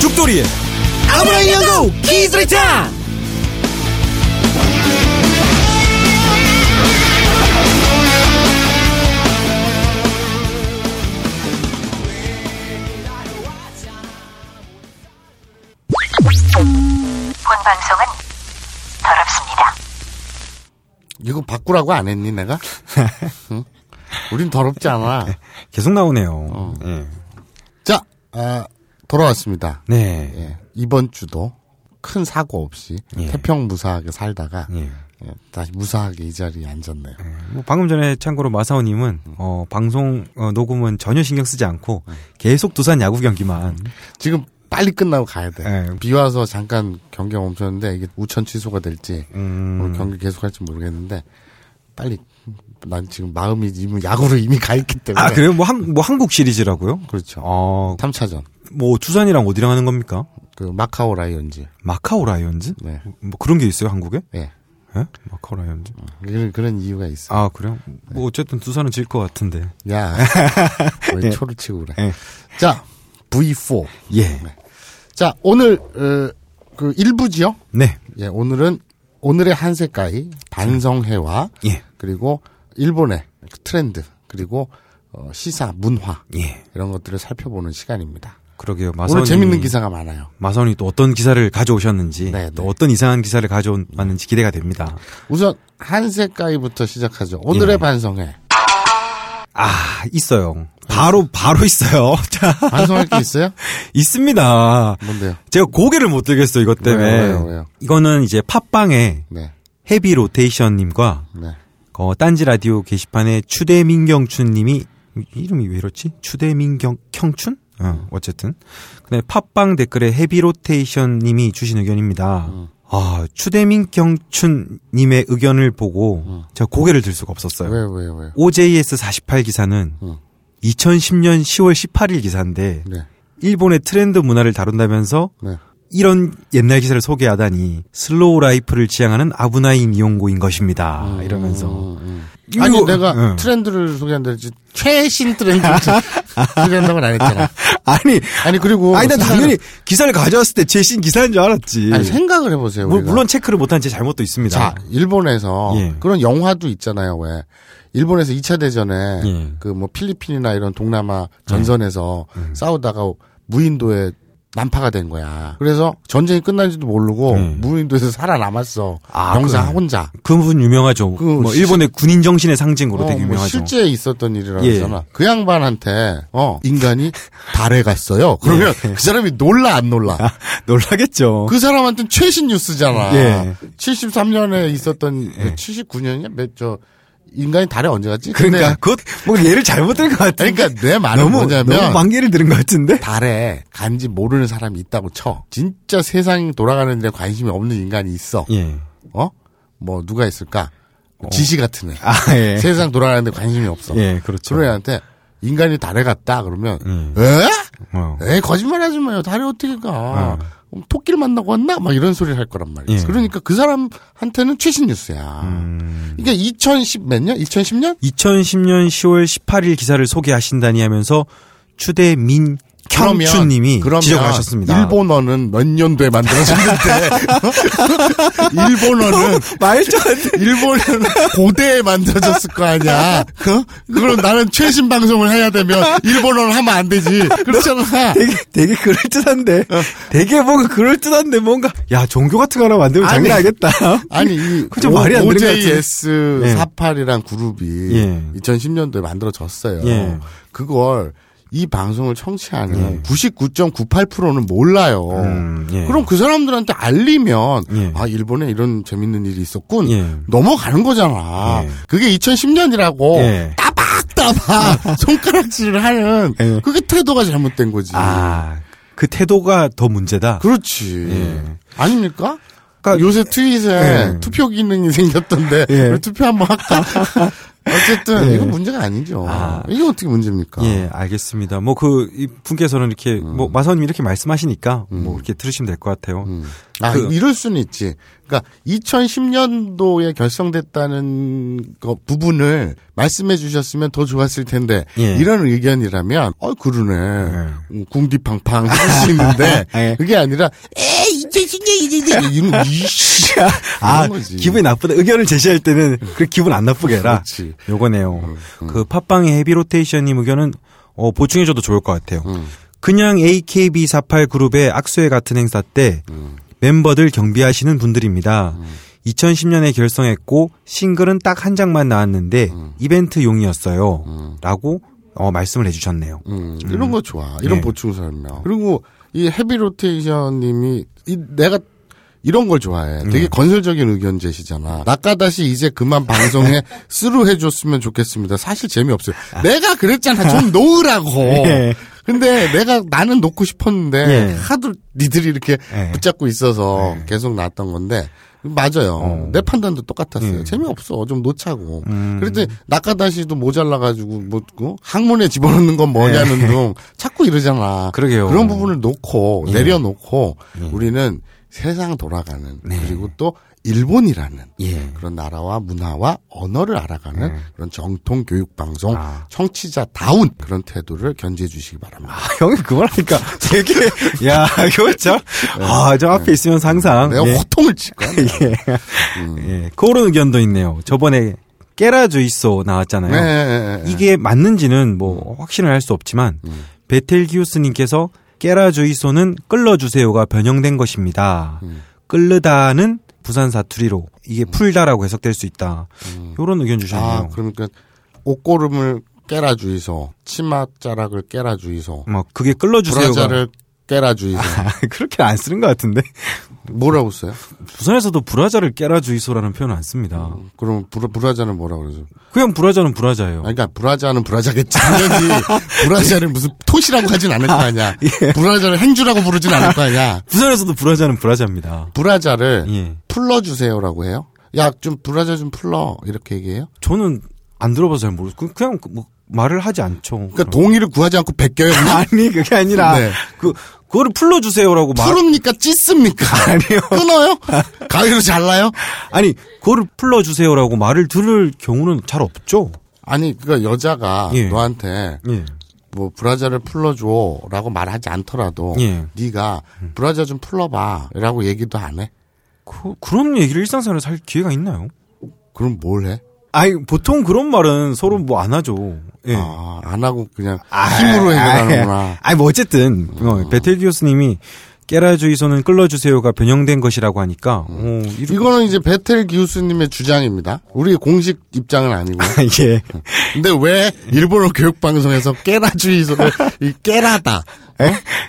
죽돌이의 아부나이 니홍고 키즈레이차. 본 방송은 더럽습니다. 이거 바꾸라고 안 했니 내가? 응? 우린 더럽지 않아. 계속 나오네요. 네. 자, 돌아왔습니다. 네. 예, 이번 주도 큰 사고 없이 예. 태평무사하게 살다가 예. 예, 다시 무사하게 이 자리에 앉았네요. 예, 뭐 방금 전에 참고로 마사오님은 방송 녹음은 전혀 신경 쓰지 않고 계속 두산 야구 경기만 지금. 빨리 끝나고 가야 돼. 네. 비 와서 잠깐 경기가 멈췄는데 이게 우천 취소가 될지 경기 계속할지 모르겠는데 빨리 난 지금 마음이 지금 야구로 이미 가 있기 때문에. 아 그래요? 뭐 한국 시리즈라고요? 그렇죠. 3차전. 뭐 두산이랑 어디랑 하는 겁니까? 그 마카오 라이언즈. 마카오 라이언즈? 네. 뭐 그런 게 있어요 한국에? 네. 예? 마카오 라이언즈? 그런 이유가 있어요. 아 그래요? 네. 뭐 어쨌든 두산은 질 것 같은데. 야. 왜 네. 초를 치고 그래? 네. 자. V4. 예. 네. 자, 오늘, 그, 일부지요? 네. 예, 오늘은, 오늘의 한세가이, 반성회와, 예. 그리고, 일본의 트렌드, 그리고, 시사, 문화. 예. 이런 것들을 살펴보는 시간입니다. 그러게요, 마사오님. 오늘 재밌는 기사가 많아요. 마사오님 또 어떤 기사를 가져오셨는지, 네네. 또 어떤 이상한 기사를 가져왔는지 기대가 됩니다. 우선, 한세가이부터 시작하죠. 오늘의 예. 반성회. 아, 있어요. 바로 있어요. 반성할 게 있어요? 있습니다. 뭔데요? 제가 고개를 못 들겠어요, 이것 때문에. 왜요? 이거는 이제 팟빵에 네. 헤비 로테이션님과 네. 딴지 라디오 게시판에 추대민경춘님이 이름이 왜 이렇지? 추대민경춘? 어쨌든. 근데 팟빵 댓글에 헤비 로테이션님이 주신 의견입니다. 아, 추대민경춘님의 의견을 보고 제가 고개를 들 수가 없었어요. 왜요? OJS 48 기사는 2010년 10월 18일 기사인데 네. 일본의 트렌드 문화를 다룬다면서 네. 이런 옛날 기사를 소개하다니 슬로우 라이프를 지향하는 아부나이 니홍고인 것입니다. 이러면서 아니 내가 트렌드를 소개한다든지 최신 트렌드를 소개한다는 건 안 했잖아. 아니 그리고 아니 난 당연히 기사를 가져왔을 때 최신 기사인 줄 알았지. 아니 생각을 해보세요. 우리가. 물론 체크를 못한 제 잘못도 있습니다. 자 일본에서 예. 그런 영화도 있잖아요. 왜? 일본에서 2차 대전에 예. 그 뭐 필리핀이나 이런 동남아 전선에서 싸우다가 무인도에 난파가 된 거야. 그래서 전쟁이 끝난지도 모르고 무인도에서 살아남았어. 아, 병사 그래. 혼자. 그분 유명하죠. 그 뭐 일본의 군인 정신의 상징으로 되게 유명하죠. 뭐 실제 있었던 일이라고 하잖아. 예. 그 양반한테 인간이 달에 갔어요. 그러면 예. 그 사람이 놀라 안 놀라? 아, 놀라겠죠. 그 사람한테는 최신 뉴스잖아. 예. 73년에 있었던 예. 79년이야? 인간이 달에 언제 갔지? 그러니까 그것 뭐 예를 잘못 들은 것 같은데. 그러니까 내 말은 뭐냐면 너무 만개를 들은 것 같은데. 달에 간지 모르는 사람이 있다고 쳐. 진짜 세상이 돌아가는 데 관심이 없는 인간이 있어. 예. 뭐 누가 있을까? 지시 같은 애. 아, 예. 세상 돌아가는 데 관심이 없어. 예, 그렇죠. 그런 애한테 인간이 달에 갔다 그러면 에? 거짓말하지 마요. 달에 어떻게 가? 토끼를 만나고 왔나? 막 이런 소리를 할 거란 말이에요. 예. 그러니까 그 사람한테는 최신 뉴스야. 그러니까 2010년? 2010년 10월 18일 기사를 소개하신다니 하면서 추대민 경춘님이 지적하셨습니다. 일본어는 몇 년도에 만들어졌는데 일본어는 말도 안 돼. 일본어는 고대에 만들어졌을 거 아니야. 그럼 나는 최신 방송을 해야 되면 일본어를 하면 안 되지. 그렇잖아. 되게 그럴듯한데. 되게 뭔가 그럴듯한데 뭔가 야 종교 같은 거 하나 만들면 장난 아니겠다. 아니 이 말이 안 되는 거 같은데. OJS 48이란 그룹이 2010년도에 만들어졌어요. 예. 그걸 이 방송을 청취하는 99.98%는 몰라요. 예. 그럼 그 사람들한테 알리면 아 일본에 이런 재밌는 일이 있었군. 넘어가는 거잖아. 그게 2010년이라고 따박따박 손가락질을 하는 그게 태도가 잘못된 거지. 아, 그 태도가 더 문제다? 그렇지. 아닙니까? 그러니까 요새 트윗에 투표 기능이 생겼던데 우리 투표 한번 할까? 어쨌든 이건 문제가 아니죠. 아. 이게 어떻게 문제입니까? 예, 알겠습니다. 뭐 그 분께서는 이렇게 뭐 마사오님 이렇게 말씀하시니까 뭐 이렇게 들으시면 될 것 같아요. 아, 그 이럴 수는 있지. 그러니까 2010년도에 결성됐다는 거 부분을 말씀해 주셨으면 더 좋았을 텐데 예. 이런 의견이라면 그러네. 예. 궁디팡팡 할 수 있는데 예. 그게 아니라 에이 2010년 이런 거지. 기분이 나쁘다. 의견을 제시할 때는 그렇게 기분 안 나쁘게 해라. 그렇지. 요거네요. 그 팟빵의 헤비 로테이션님 의견은 보충해 줘도 좋을 것 같아요. 그냥 AKB48 그룹의 악수회 같은 행사 때 멤버들 경비하시는 분들입니다. 2010년에 결성했고 싱글은 딱 한 장만 나왔는데 이벤트용이었어요. 라고 말씀을 해주셨네요. 이런 거 좋아. 이런 네. 보충 설명. 그리고 이 헤비 로테이션 님이 내가 이런 걸 좋아해. 되게 건설적인 의견 제시잖아. 나까다시 이제 그만 방송에 스루 해줬으면 좋겠습니다. 사실 재미없어요. 아. 내가 그랬잖아. 좀 놓으라고. 네. 근데 나는 놓고 싶었는데 네. 하도 니들이 이렇게 네. 붙잡고 있어서 네. 계속 나왔던 건데 맞아요. 내 판단도 똑같았어요. 재미없어. 좀 놓자고. 그랬더니 나까다시도 모자라가지고 뭐 학문에 집어넣는 건 뭐냐는 둥 자꾸 이러잖아. 그러게요. 그런 부분을 놓고 내려놓고 우리는 세상 돌아가는 네. 그리고 또 일본이라는 예. 그런 나라와 문화와 언어를 알아가는 그런 정통 교육 방송 청취자다운 그런 태도를 견지해 주시기 바랍니다. 아, 형이 그걸 하니까 되게 야, 이거 참 저 앞에 있으면 항상 내가 호통을 칠 거야. 예. 그런 의견도 있네요. 저번에 깨라주이소 나왔잖아요. 네, 이게 맞는지는 확신을 할 수 없지만 베텔기우스님께서 깨라주이소는 끌러주세요가 변형된 것입니다. 끌르다는 부산 사투리로 이게 풀다라고 해석될 수 있다. 이런 의견 주셨네요. 아, 그러니까 옷고름을 깨라주이소, 치맛자락을 깨라주이소. 그게 끌러주세요가. 브라자를 깨라주이소. 아, 그렇게 안 쓰는 것 같은데. 뭐라고 써요? 부산에서도 브라자를 깨라주이소라는 표현 안 씁니다. 그럼 브라자는 뭐라고 그러죠? 그냥 브라자는 브라자예요. 아니, 그러니까 브라자는 브라자겠지. 브라자를 무슨 토시라고 하진 않을 거 아니야. 예. 브라자를 행주라고 부르진 않을 거 아니야. 부산에서도 브라자는 브라자입니다. 브라자를 풀러주세요라고 해요? 야, 좀 브라자 좀 풀러 이렇게 얘기해요? 저는 안 들어봐서 잘 모르겠고 그냥 말을 하지 않죠. 그러니까 그럼. 동의를 구하지 않고 베껴요. 아니 그게 아니라 네. 그거를 풀러주세요라고 말. 풀읍니까? 찢습니까? 아니요. 끊어요? 가위로 잘라요? 아니 그거를 풀러주세요라고 말을 들을 경우는 잘 없죠. 아니 그러니까 여자가 너한테 뭐 브라자를 풀러줘라고 말하지 않더라도 네가 브라자 좀 풀러봐라고 얘기도 안 해. 그런 얘기를 일상생활에서 할 기회가 있나요? 그럼 뭘 해? 아니 보통 그런 말은 서로 뭐 안 하죠. 예. 아, 안 하고 그냥 힘으로 해결하는구나. 아니 뭐 어쨌든 베텔기우스님이 깨라주이소는 끌러주세요가 변형된 것이라고 하니까 이거는 이제 베텔기우스님의 주장입니다. 우리 공식 입장은 아니고. 예. 근데 왜 일본어 교육방송에서 깨라주이소를 이 깨라다,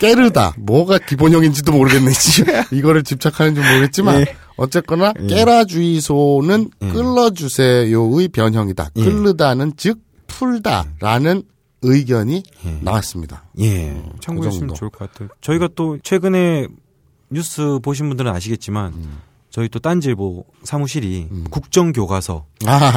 깨르다 뭐가 기본형인지도 모르겠네. 이거를 집착하는지 모르겠지만. 예. 어쨌거나 깨라주의소는 끌러주세요의 변형이다. 끌르다는 즉 풀다라는 의견이 나왔습니다. 예, 참고해주시면 좋을 것 같아요. 저희가 또 최근에 뉴스 보신 분들은 아시겠지만 저희 또 딴지일보 사무실이 국정교과서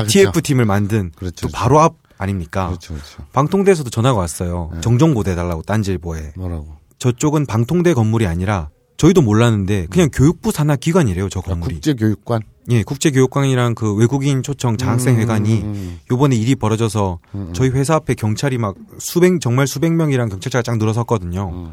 TF팀을 만든 그렇죠, 또 바로 앞 아닙니까? 그렇죠. 방통대에서도 전화가 왔어요. 정정보도 해달라고 딴지일보에. 뭐라고? 저쪽은 방통대 건물이 아니라 저희도 몰랐는데 그냥 교육부 산하 기관이래요, 저 건물이. 국제교육관? 예, 국제교육관이랑 그 외국인 초청 장학생회관이 요번에 일이 벌어져서 저희 회사 앞에 경찰이 막 수백 명이랑 경찰차가 쫙 늘어섰거든요.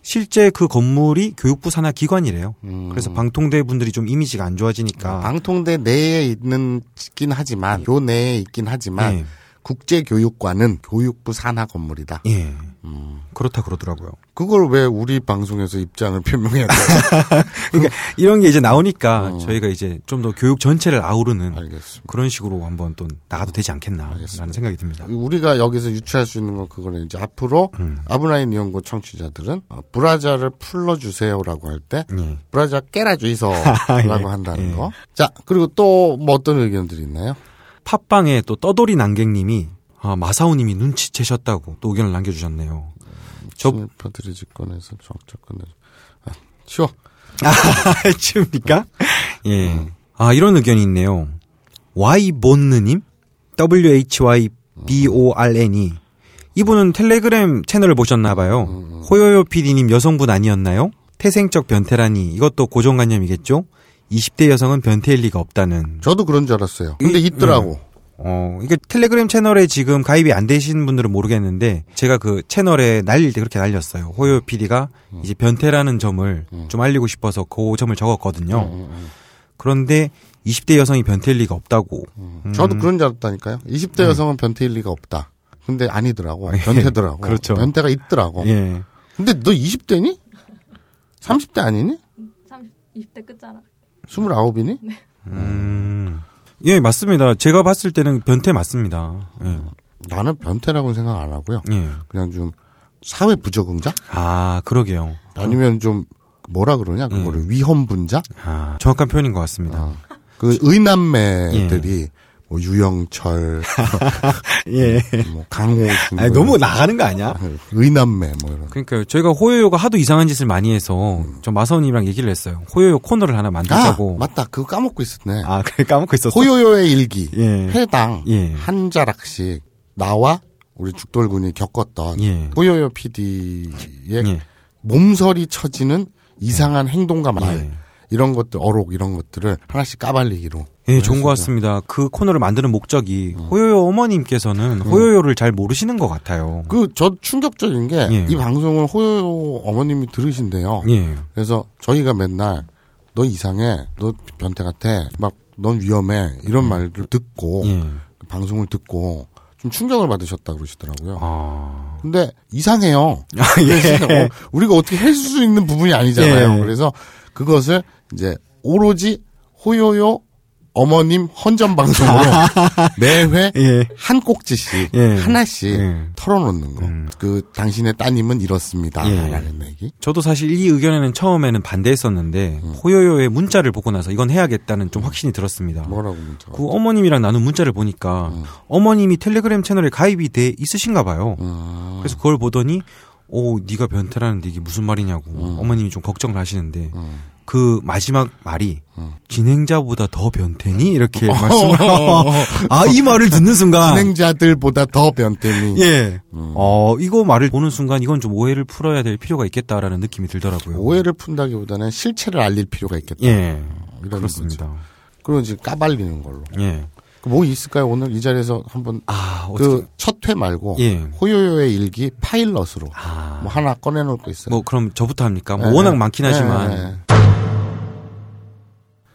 실제 그 건물이 교육부 산하 기관이래요. 그래서 방통대 분들이 좀 이미지가 안 좋아지니까. 방통대 내에 있긴 하지만, 요 내에 있긴 하지만, 국제교육관은 교육부 산하 건물이다. 예. 그렇다 그러더라고요. 그걸 왜 우리 방송에서 입장을 표명해야 돼요? 그러니까 이런 게 이제 나오니까 저희가 이제 좀 더 교육 전체를 아우르는 알겠습니다. 그런 식으로 한번 또 나가도 되지 않겠나 라는 생각이 듭니다. 우리가 여기서 유추할 수 있는 건 그거는 이제 앞으로 아부나이 니홍고 청취자들은 브라자를 풀러주세요라고 할 때 브라자 깨라주이소라고 한다는 거. 자, 그리고 또 뭐 어떤 의견들이 있나요? 팟빵에 또 떠돌이 난객님이 마사오님이 눈치채셨다고 또 의견을 남겨주셨네요. 친일파드리지권에서 정착권에서 치워. 치웁니까? 예. 아 이런 의견이 있네요. Ybon느님, WHYBORN이 이분은 텔레그램 채널을 보셨나봐요. 호요요 PD님 여성분 아니었나요? 태생적 변태라니 이것도 고정관념이겠죠? 20대 여성은 변태일 리가 없다는. 저도 그런 줄 알았어요. 근데 있더라고. 이게 텔레그램 채널에 지금 가입이 안 되신 분들은 모르겠는데 제가 그 채널에 날릴 때 그렇게 날렸어요. 호요 PD가 이제 변태라는 점을 좀 알리고 싶어서 그 점을 적었거든요. 그런데 20대 여성이 변태일 리가 없다고. 저도 그런 줄 알았다니까요. 20대 여성은 변태일 리가 없다. 근데 아니더라고. 변태더라고. 그렇죠. 변태가 있더라고. 예. 근데 너 20대니? 30대 아니니? 20대 끝자락. 29이니? 네. 예, 맞습니다. 제가 봤을 때는 변태 맞습니다. 예. 나는 변태라고는 생각 안 하고요. 예. 그냥 좀 사회 부적응자? 아, 그러게요. 아니면 좀 뭐라 그러냐? 그거를 위험분자? 아, 정확한 표현인 것 같습니다. 그 의남매들이 뭐 유영철, 예, 뭐 강호준, 아니, 너무 나가는 거 아니야? 의남매 뭐 이런. 그러니까 저희가 호요요가 하도 이상한 짓을 많이 해서 저 마선이랑 얘기를 했어요. 호요요 코너를 하나 만들자고. 아, 맞다. 그거 까먹고 있었네. 아, 그래 까먹고 있었어. 호요요의 일기, 회당 한 자락씩 나와 우리 죽돌군이 겪었던 호요요 PD의 몸서리 처지는 이상한 행동과 말. 이런 것들, 어록 이런 것들을 하나씩 까발리기로. 예, 좋은 것 같습니다. 그 코너를 만드는 목적이 호요요 어머님께서는 호요요를 잘 모르시는 것 같아요. 그 저 충격적인 게 이 방송을 호요요 어머님이 들으신대요. 예. 그래서 저희가 맨날 너 이상해, 너 변태 같아, 막 넌 위험해 이런 말을 듣고 그 방송을 듣고 좀 충격을 받으셨다 그러시더라고요. 아. 근데 이상해요. 아, 예. 우리가 어떻게 해줄 수 있는 부분이 아니잖아요. 예. 그래서 그것을 이제 오로지 호요요 어머님 헌전 방송으로 매회 한 꼭지씩 하나씩 털어놓는 거. 그 당신의 따님은 이렇습니다. 라는 얘기. 저도 사실 이 의견에는 처음에는 반대했었는데 호요요의 문자를 보고 나서 이건 해야겠다는 좀 확신이 들었습니다. 뭐라고 문자? 그 어머님이랑 나눈 문자를 보니까 어머님이 텔레그램 채널에 가입이 돼 있으신가 봐요. 그래서 그걸 보더니 오, 네가 변태라는데 이게 무슨 말이냐고 어머님이 좀 걱정을 하시는데 그 마지막 말이 진행자보다 더 변태니? 이렇게 말씀을 아, 이 말을 듣는 순간 진행자들보다 더 변태니? 예. 이거 말을 보는 순간 이건 좀 오해를 풀어야 될 필요가 있겠다라는 느낌이 들더라고요. 오해를 푼다기보다는 실체를 알릴 필요가 있겠다. 예. 그렇습니다. 거죠. 그리고 이제 까발리는 걸로. 예. 뭐 있을까요? 오늘 이 자리에서 한번 그 첫 회 말고 호요요의 일기 파일럿으로 뭐 하나 꺼내놓을 거 있어요. 뭐 그럼 저부터 합니까? 뭐 워낙 많긴 하지만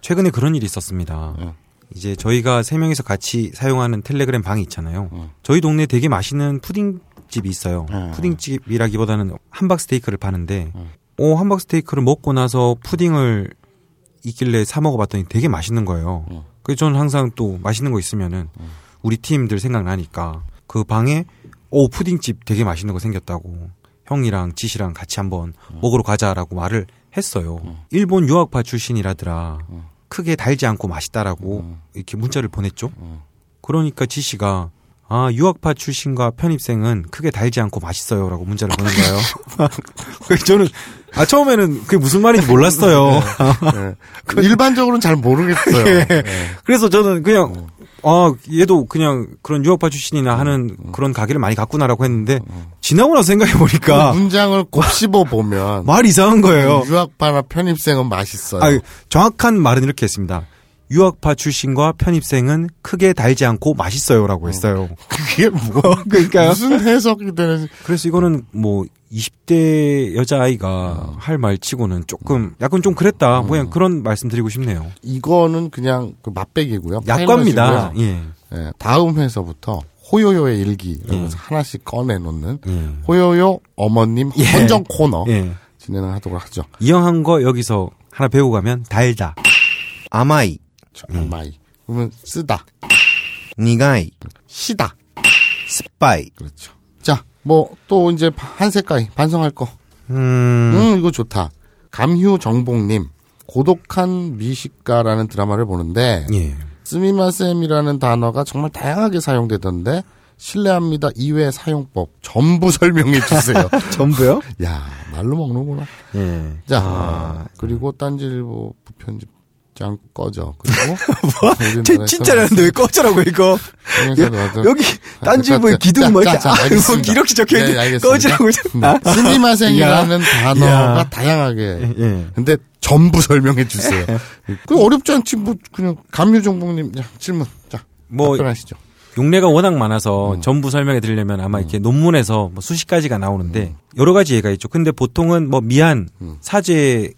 최근에 그런 일이 있었습니다. 이제 저희가 세 명이서 같이 사용하는 텔레그램 방이 있잖아요. 저희 동네에 되게 맛있는 푸딩집이 있어요. 푸딩집이라기보다는 함박스테이크를 파는데 함박스테이크를 먹고 나서 푸딩을 있길래 사 먹어봤더니 되게 맛있는 거예요. 그래서 저는 항상 또 맛있는 거 있으면은 우리 팀들 생각나니까 그 방에 푸딩집 되게 맛있는 거 생겼다고 형이랑 지시랑 같이 한번 먹으러 가자라고 말을 했어요. 일본 유학파 출신이라더라. 크게 달지 않고 맛있다라고 이렇게 문자를 보냈죠. 그러니까 지시가 아, 유학파 출신과 편입생은 크게 달지 않고 맛있어요. 라고 문자를 보낸 거예요. 저는, 처음에는 그게 무슨 말인지 몰랐어요. 네. 일반적으로는 잘 모르겠어요. 네. 네. 그래서 저는 그냥, 얘도 그냥 그런 유학파 출신이나 하는 그런 가게를 많이 갔구나라고 했는데, 지나고 나서 생각해보니까. 그 문장을 곱씹어보면. 말 이상한 거예요. 유학파나 편입생은 맛있어요. 아니, 정확한 말은 이렇게 했습니다. 유학파 출신과 편입생은 크게 달지 않고 맛있어요라고 했어요. 그게 뭐 그러니까 무슨 해석이 되는지. 그래서 이거는 뭐 20대 여자아이가 할 말치고는 조금 약간 좀 그랬다. 뭐 그냥 그런 말씀드리고 싶네요. 이거는 그냥 그 맛배기고요. 약과입니다. 예. 다음 회서부터 호요요의 일기라고 해서 하나씩 꺼내놓는 호요요 어머님 헌정 코너 진행을 하도록 하죠. 이왕한 거 여기서 하나 배우고 가면 달다. 아마이. 아마이. 그러면 쓰다. 니가이. 시다. 스파이. 그렇죠. 자, 뭐 또 이제 한 색깔 반성할 거. 이거 좋다. 감휴정봉님. 고독한 미식가라는 드라마를 보는데 스미마셈이라는 단어가 정말 다양하게 사용되던데 실례합니다. 이외 사용법 전부 설명해 주세요. 전부요? 야, 말로 먹는구나. 자, 그리고 딴지일보 부편집 그냥 꺼져. 그리고 뭐? 진짜라는데 왜 꺼져라고 이거? 여기 딴지 뭐 기둥 뭐 이렇게 적혀있는데 꺼지라고. 스미마생이라는 단어가 다양하게. 근데 전부 설명해 주세요. 그 어렵지 않지 뭐 그냥 감유정복님 질문 자 뭐 답변하시죠. 용례가 워낙 많아서 전부 설명해 드리려면 아마 이렇게 논문에서 뭐 수십 가지가 나오는데 여러 가지 예가 있죠. 근데 보통은 뭐 미안, 사죄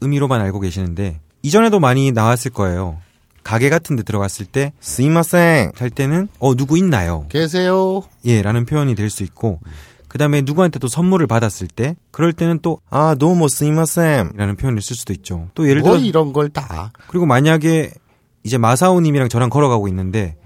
의미로만 알고 계시는데 이전에도 많이 나왔을 거예요. 가게 같은 데 들어갔을 때 스미마셍 할 때는 누구 있나요? 계세요. 예 라는 표현이 될 수 있고 그 다음에 누구한테 또 선물을 받았을 때 그럴 때는 또 아 너무 스미마셍 라는 표현을 쓸 수도 있죠. 또 예를 들어 뭐 이런 걸 다. 그리고 만약에 이제 마사오님이랑 저랑 걸어가고 있는데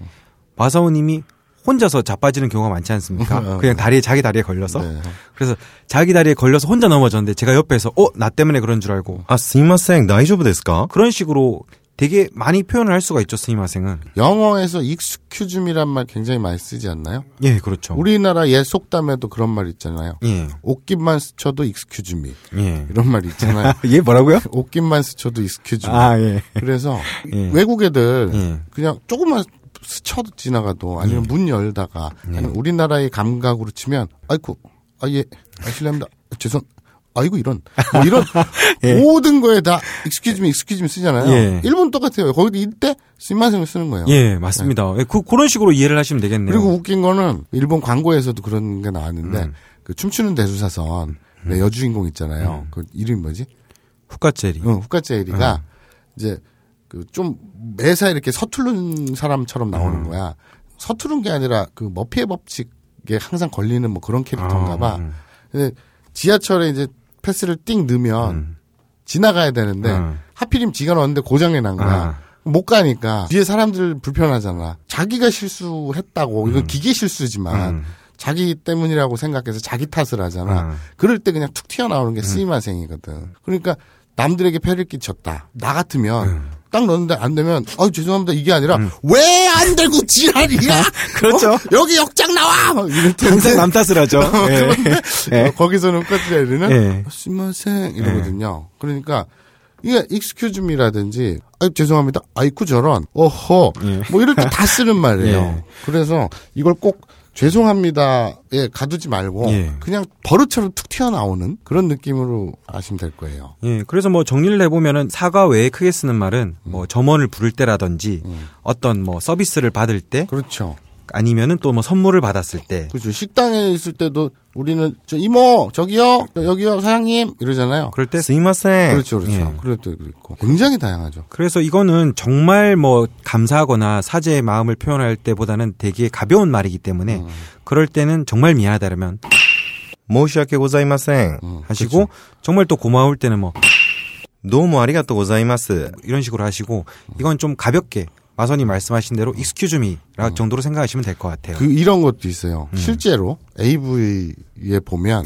마사오님이 혼자서 자빠지는 경우가 많지 않습니까? 그냥 자기 다리에 걸려서. 네. 그래서 자기 다리에 걸려서 혼자 넘어졌는데 제가 옆에서 나 때문에 그런 줄 알고 아 스미마셍 나이조브 데스까? 그런 식으로 되게 많이 표현을 할 수가 있죠. 스미마셍은 영어에서 익스큐즈미란 말 굉장히 많이 쓰지 않나요? 예, 그렇죠. 우리나라 속담에도 그런 말 있잖아요. 예. 옷깃만 스쳐도 익스큐즈미. 예. 이런 말 있잖아요. 예, 뭐라고요? 옷깃만 스쳐도 익스큐즈미. 아, 예. 그래서 예. 외국 애들 그냥 조금만 스쳐 지나가도 아니면 문 열다가 아니면 우리나라의 감각으로 치면 아이쿠 아예 실례합니다 죄송 아이고 이런 뭐 이런 예. 모든 거에 다 익스큐즈미 쓰잖아요. 예. 일본 똑같아요. 거기도 이때 스미마셍을 쓰는 거예요. 예 맞습니다. 예. 그런 식으로 이해를 하시면 되겠네요. 그리고 웃긴 거는 일본 광고에서도 그런 게 나왔는데 그 춤추는 대수사선 여주인공 있잖아요. 그 이름이 뭐지? 후카체리. 후카체리가 이제 좀 매사 이렇게 서투른 사람처럼 나오는 거야. 서투른 게 아니라 그 머피의 법칙에 항상 걸리는 뭐 그런 캐릭터인가 봐. 근데 지하철에 이제 패스를 띵 넣으면 지나가야 되는데 하필이면 지가 넣었는데 고장이 난 거야. 못 가니까 뒤에 사람들 불편하잖아. 자기가 실수했다고 이건 기계 실수지만 자기 때문이라고 생각해서 자기 탓을 하잖아. 그럴 때 그냥 툭 튀어나오는 게 스미마셍이거든. 그러니까 남들에게 폐를 끼쳤다. 나 같으면 딱 넣는데 안 되면 아 죄송합니다 이게 아니라 왜 안 되고 지랄이야. 그렇죠. 여기 역장 나와. 막 이럴 텐데. 항상 남 탓을 하죠. 예. 거기서는 끝자리는 스미마셍 이러거든요. 그러니까 이게 익스큐즈미라든지 아 죄송합니다 아이쿠 저런 어허 뭐 이럴 때 다 쓰는 말이에요. 예. 그래서 이걸 꼭 죄송합니다에 가두지 말고 그냥 버릇처럼 툭 튀어나오는 그런 느낌으로 아시면 될 거예요. 예, 그래서 뭐 정리를 해보면은 사과 외에 크게 쓰는 말은 뭐 점원을 부를 때라든지 어떤 뭐 서비스를 받을 때, 그렇죠. 아니면은 또 뭐 선물을 받았을 때, 그렇죠. 식당에 있을 때도 우리는 저 이모 저기요 여기요 사장님 이러잖아요. 그럴 때 스미마셍. 그렇죠, 그렇죠. 예. 그럴 때도 있고 굉장히 다양하죠. 그래서 이거는 정말 뭐 감사하거나 사죄의 마음을 표현할 때보다는 되게 가벼운 말이기 때문에 그럴 때는 정말 미안하다라면 모시아케 고자이마셍 하시고 그렇죠. 정말 또 고마울 때는 뭐 너무 아리가또 고자이마스 이런 식으로 하시고 이건 좀 가볍게. 마선이 말씀하신 대로 excuse me 정도로 생각하시면 될 것 같아요. 이런 것도 있어요. 실제로 AV에 보면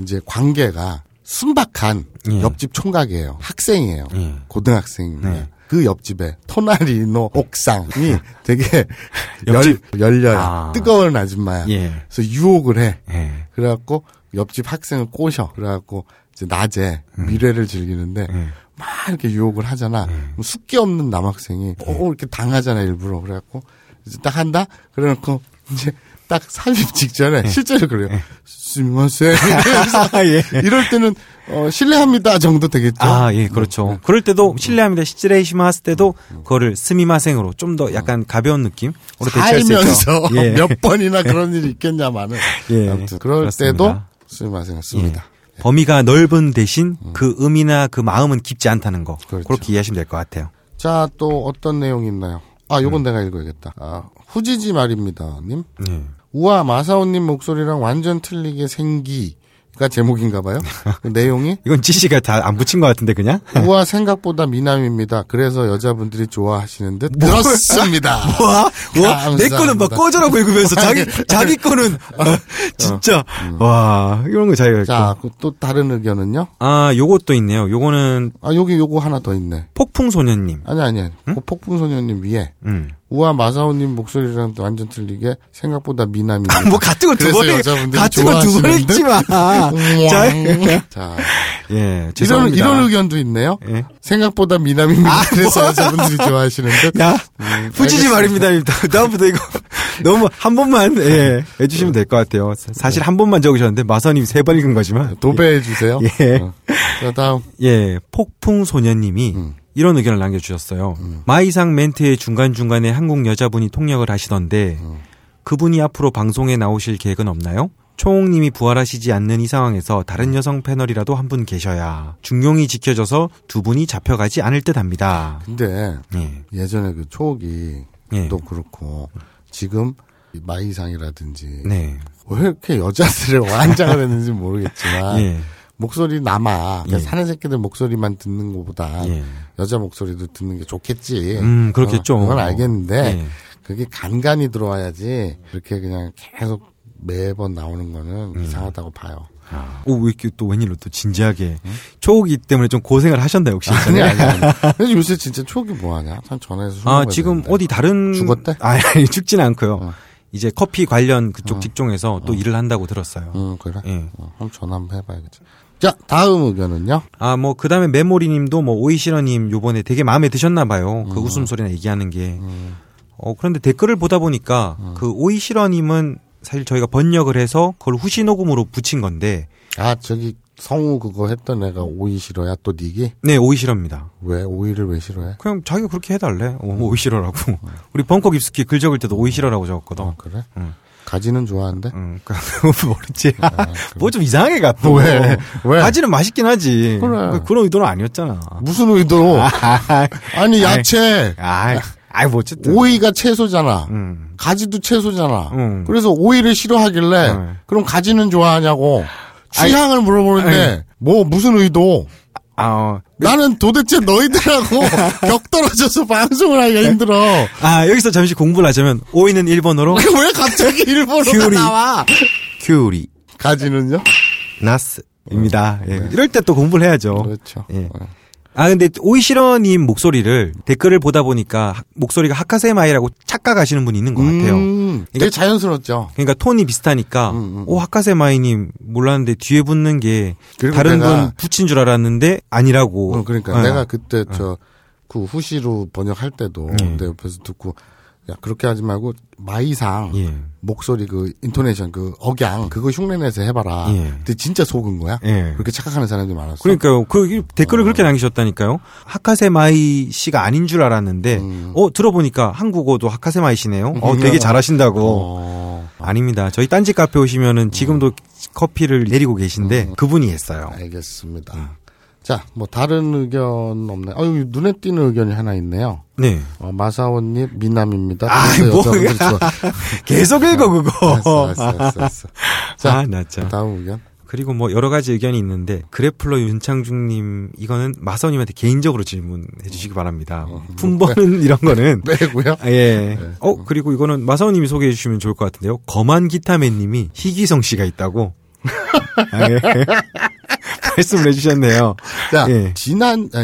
이제 관계가 순박한 옆집 총각이에요. 학생이에요. 고등학생인데 그 옆집에 토나리노 옥상이 되게 열려요. 아. 뜨거운 아줌마야. 그래서 유혹을 해. 그래갖고 옆집 학생을 꼬셔. 그래갖고 이제 낮에 미래를 즐기는데 막 이렇게 유혹을 하잖아. 숫기 없는 남학생이 이렇게 당하잖아 일부러. 그래갖고 이제 딱 한다. 그래놓고 이제 딱 삽입 직전에 실제로 그래요. 스미마셍. 이럴 때는 실례합니다 정도 되겠죠. 아, 예, 그렇죠. 그럴 때도 실례합니다 시츠레이시마스 때도 그거를 스미마셍으로 좀 더 약간 가벼운 느낌으로 대체할 수 있죠. 살면서 몇 번이나 그런 일이 있겠냐마는. 아무튼 그럴 그렇습니다. 때도 스미마셍을 씁니다. 범위가 넓은 대신 그 의미나 그 마음은 깊지 않다는 거. 그렇죠. 그렇게 이해하시면 될 것 같아요. 자, 또 어떤 내용이 있나요? 아, 요건 내가 읽어야겠다. 아, 후지지 말입니다, 님. 우와, 마사오님 목소리랑 완전 틀리게 생기가 제목인가 봐요. 그 내용이? 이건 지시가 다 안 붙인 것 같은데, 그냥? 우와, 생각보다 미남입니다. 그래서 여자분들이 좋아하시는 듯. 그렇습니다. 우와, 내 거는 막 꺼져라고 읽으면서 자기 거는, 진짜. 와, 이런 거 자기가. 자, 또 다른 의견은요? 아, 요것도 있네요. 요거는. 아, 요거 하나 더 있네. 폭풍소년님. 아니. 응? 폭풍소년님 위에. 우와 마사오님 목소리랑 완전 틀리게 생각보다 미남이네요. 뭐 같은 거 두 번 했지만. 자, 예, 죄송합니다. 이런 의견도 있네요. 예? 생각보다 미남입니다. 아, 그래서 뭐? 여자분들이 좋아하시는데. 야, 후지지 말입니다. 다음부터 이거 너무 한 번만 예, 해주시면 될 것 같아요. 사실 한 번만 적으셨는데 마사오님 세 번 읽은 거지만 도배해 주세요. 예. 자, 다음. 예, 폭풍 소녀님이. 이런 의견을 남겨주셨어요. 마이상 멘트의 중간중간에 한국 여자분이 통역을 하시던데 그분이 앞으로 방송에 나오실 계획은 없나요? 초홍님이 부활하시지 않는 이 상황에서 다른 여성 패널이라도 한 분 계셔야 중용이 지켜져서 두 분이 잡혀가지 않을 듯 합니다. 근데 예. 예전에 그 초옥이 예. 또 그렇고 지금 마이상이라든지 네. 왜 이렇게 여자들을 완장을 했는지 모르겠지만 예. 목소리 남아. 그러니까 예. 사는 새끼들 목소리만 듣는 것보다 예. 여자 목소리도 듣는 게 좋겠지. 그렇겠죠. 그건 알겠는데 예. 그게 간간이 들어와야지 그렇게 그냥 계속 매번 나오는 거는 이상하다고 봐요. 아. 오, 왜 이렇게 또 웬일로 또 진지하게 초옥이 때문에 좀 고생을 하셨나요 혹시? 아니. 요새 진짜 초옥이 뭐하냐? 참 전화해서 아 지금 되는데. 어디 다른 죽었대? 아니 죽진 않고요. 이제 커피 관련 그쪽 직종에서 또 일을 한다고 들었어요. 그래. 예. 그럼 전화 한번 해봐야겠죠. 자, 다음 의견은요? 아, 뭐, 그 다음에 메모리 님도 뭐, 오이시러 님 요번에 되게 마음에 드셨나봐요. 그 웃음소리나 얘기하는 게. 그런데 댓글을 보다 보니까 그 오이시러 님은 사실 저희가 번역을 해서 그걸 후시녹음으로 붙인 건데. 아, 저기 성우 그거 했던 애가 오이 싫어야 또 니기? 네, 오이 싫어입니다. 왜? 오이를 왜 싫어해? 그냥 자기가 그렇게 해달래. 오이 싫어라고. 우리 벙커 깊숙이 글 적을 때도 오이 싫어라고 적었거든. 아, 그래? 응. 가지는 좋아한데? 응, 모르지. 아, 뭐 좀 이상하게 갔다. 왜? 왜? 가지는 맛있긴 하지. 그래. 그런 의도는 아니었잖아. 무슨 의도? 아니, 야채. 아이, 뭐, 어쨌든. 오이가 채소잖아. 가지도 채소잖아. 그래서 오이를 싫어하길래, 그럼 가지는 좋아하냐고. 취향을 물어보는데, 아니. 뭐, 무슨 의도? 나는 도대체 너희들하고 격떨어져서 방송을 하기가 힘들어. 아, 여기서 잠시 공부를 하자면, 오이는 일본어로. 왜 갑자기 일본어가 나와? 큐리. 가지는요? 나스입니다. 네. 이럴 때 또 공부를 해야죠. 그렇죠. 예. 아, 근데 오이시러님 목소리를 댓글을 보다 보니까 목소리가 하카세마이라고 착각하시는 분이 있는 것 같아요. 되게 자연스럽죠. 그러니까 톤이 비슷하니까 오 하카세마이님 몰랐는데 뒤에 붙는 게 다른 분 붙인 줄 알았는데 아니라고. 그러니까 내가 그때 그 후시로 번역할 때도 내 옆에서 듣고 야 그렇게 하지 말고 마이상 예. 목소리 그 인토네이션 그 억양 그거 흉내내서 해봐라. 예. 근데 진짜 속은 거야. 예. 그렇게 착각하는 사람들이 많았어. 그러니까요. 그 댓글을 그렇게 남기셨다니까요. 하카세마이 씨가 아닌 줄 알았는데 들어보니까 한국어도 하카세마이 씨네요. 되게 잘하신다고. 아닙니다. 저희 딴지 카페 오시면은 지금도 커피를 내리고 계신데 그분이 했어요. 알겠습니다. 자, 뭐, 다른 의견 없나요? 아유, 눈에 띄는 의견이 하나 있네요. 네. 마사오님, 미남입니다. 아, 뭐, 계속 읽어, 그거. 알았어. 자, 나 참. 다음 의견. 그리고 뭐, 여러 가지 의견이 있는데, 그래플러 윤창중님, 이거는 마사오님한테 개인적으로 질문해 주시기 바랍니다. 품번은 이런 거는. 빼고요? 아, 예. 네. 그리고 이거는 마사오님이 소개해 주시면 좋을 것 같은데요. 거만 기타맨님이 희귀성 씨가 있다고. 아, 예. 말씀을 해주셨네요. 자, 예.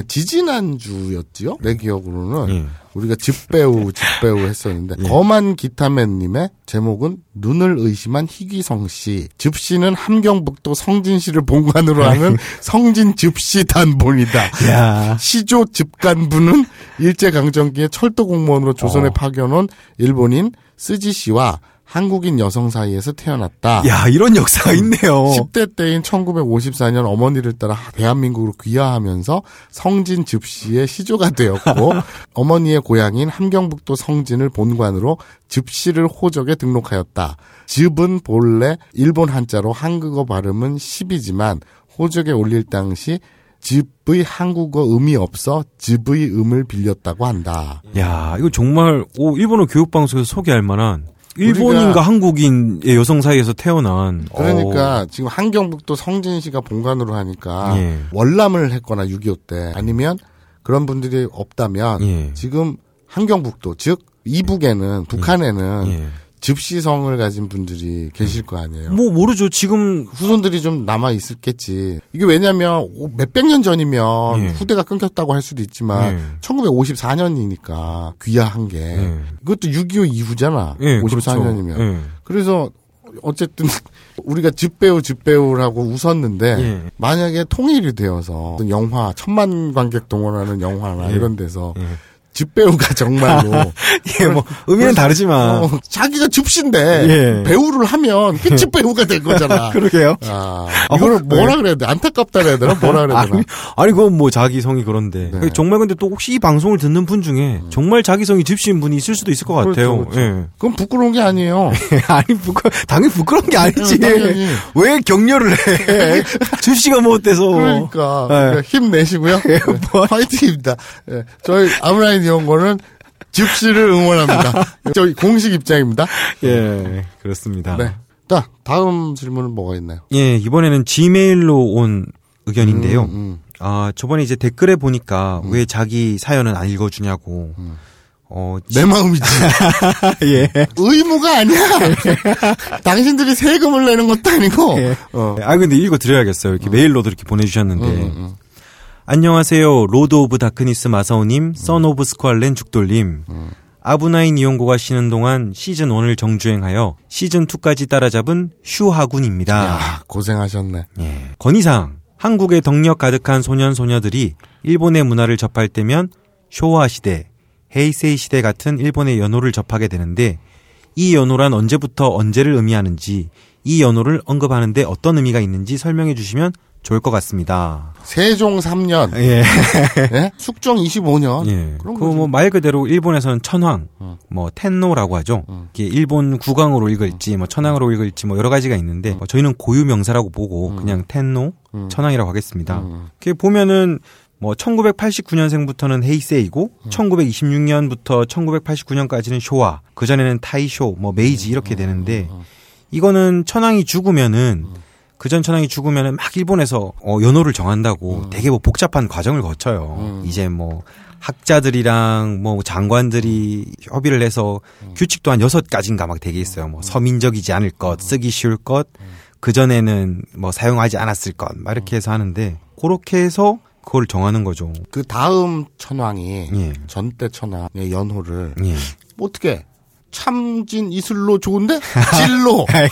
지지난주였지요? 내 기억으로는 예. 우리가 집배우 했었는데 예. 거만 기타맨님의 제목은 눈을 의심한 희귀성씨 집씨는 함경북도 성진시를 본관으로 하는 성진집시 단본이다. 야. 시조 집간부는 일제강점기에 철도공무원으로 조선에 파견온 일본인 쓰지씨와 한국인 여성 사이에서 태어났다. 야, 이런 역사가 있네요. 10대 때인 1954년 어머니를 따라 대한민국으로 귀화하면서 성진 집시의 시조가 되었고 어머니의 고향인 함경북도 성진을 본관으로 집시를 호적에 등록하였다. 즙은 본래 일본 한자로 한국어 발음은 십이지만 호적에 올릴 당시 집의 한국어 음이 없어 집의 음을 빌렸다고 한다. 야, 이거 정말 일본어 교육방송에서 소개할 만한 일본인과 한국인의 여성 사이에서 태어난. 그러니까 지금 한경북도 성진시가 본관으로 하니까 예. 월남을 했거나 6.25 때 아니면 그런 분들이 없다면 예. 지금 한경북도 즉 이북에는 북한에는 예. 즙시성을 가진 분들이 계실 거 아니에요. 뭐 모르죠. 지금 후손들이 좀 남아 있을겠지. 이게 왜냐면 몇백 년 전이면 예. 후대가 끊겼다고 할 수도 있지만 예. 1954년이니까 귀화한 게 예. 그것도 6.25 이후잖아. 예, 54년이면. 그렇죠. 예. 그래서 어쨌든 우리가 즙배우라고 웃었는데 예. 만약에 통일이 되어서 영화 1,000만 관객 동원하는 영화나 예. 이런 데서 예. 즙배우가 정말로. 예, 뭐, 의미는 다르지만. 자기가 즙신데, 예. 배우를 하면 힙즙배우가 될 거잖아. 그러게요. 아, 이거를 뭐라 그래야 돼? 안타깝다 그래야 되나? 뭐라 그래야 되나? 아니, 그건 뭐 자기 성이 그런데. 네. 정말 근데 또 혹시 이 방송을 듣는 분 중에 정말 자기 성이 즙신 분이 있을 수도 있을 것 같아요. 그렇죠. 예. 그건 부끄러운 게 아니에요. 아니, 당연히 부끄러운 게 아니지. 당연히. 왜 격려를 해? 즙씨가 뭐 어때서. 그러니까. 예. 힘내시고요. 예, 뭐. 파이팅입니다. 예. 저희 아무나 이런 거는 집시를 응원합니다. 저희 공식 입장입니다. 예, 그렇습니다. 네. 자, 다음 질문은 뭐가 있나요? 예, 이번에는 지메일로 온 의견인데요. 아, 저번에 이제 댓글에 보니까 왜 자기 사연은 안 읽어주냐고. 내 마음이지. 예. 의무가 아니야. 당신들이 세금을 내는 것도 아니고. 예. 아, 근데 읽어드려야겠어요. 이렇게 메일로도 이렇게 보내주셨는데. 안녕하세요. 로드 오브 다크니스 마사오님, 선 오브 스코알렌 죽돌님. 아부나이 니홍고가 쉬는 동안 시즌1을 정주행하여 시즌2까지 따라잡은 슈하군입니다. 이야, 고생하셨네. 예. 건의사항. 한국의 덕력 가득한 소년 소녀들이 일본의 문화를 접할 때면 쇼와 시대, 헤이세이 시대 같은 일본의 연호를 접하게 되는데 이 연호란 언제부터 언제를 의미하는지 이 연호를 언급하는데 어떤 의미가 있는지 설명해 주시면 좋을 것 같습니다. 세종 3년, 예. 예? 숙종 25년. 예. 그런 거 뭐 말 그대로 일본에서는 천황, 뭐 텐노라고 하죠. 이게 일본 국왕으로 읽을지, 뭐 천황으로 읽을지, 뭐 여러 가지가 있는데 저희는 고유 명사라고 보고 그냥 텐노, 천황이라고 하겠습니다. 이렇게 보면은 뭐 1989년생부터는 헤이세이고 1926년부터 1989년까지는 쇼와, 그 전에는 타이쇼, 뭐 메이지 이렇게 되는데 이거는 천황이 죽으면은. 그전 천황이 죽으면은 막 일본에서 연호를 정한다고 되게 뭐 복잡한 과정을 거쳐요. 이제 뭐 학자들이랑 뭐 장관들이 협의를 해서 규칙도 한 6가지인가 막 되게 있어요. 뭐 서민적이지 않을 것, 쓰기 쉬울 것, 그전에는 뭐 사용하지 않았을 것, 막 이렇게 해서 하는데 그렇게 해서 그걸 정하는 거죠. 그 다음 천황이 예. 전대 천황의 연호를 예. 어떻게 참진 이슬로 좋은데 진로 어때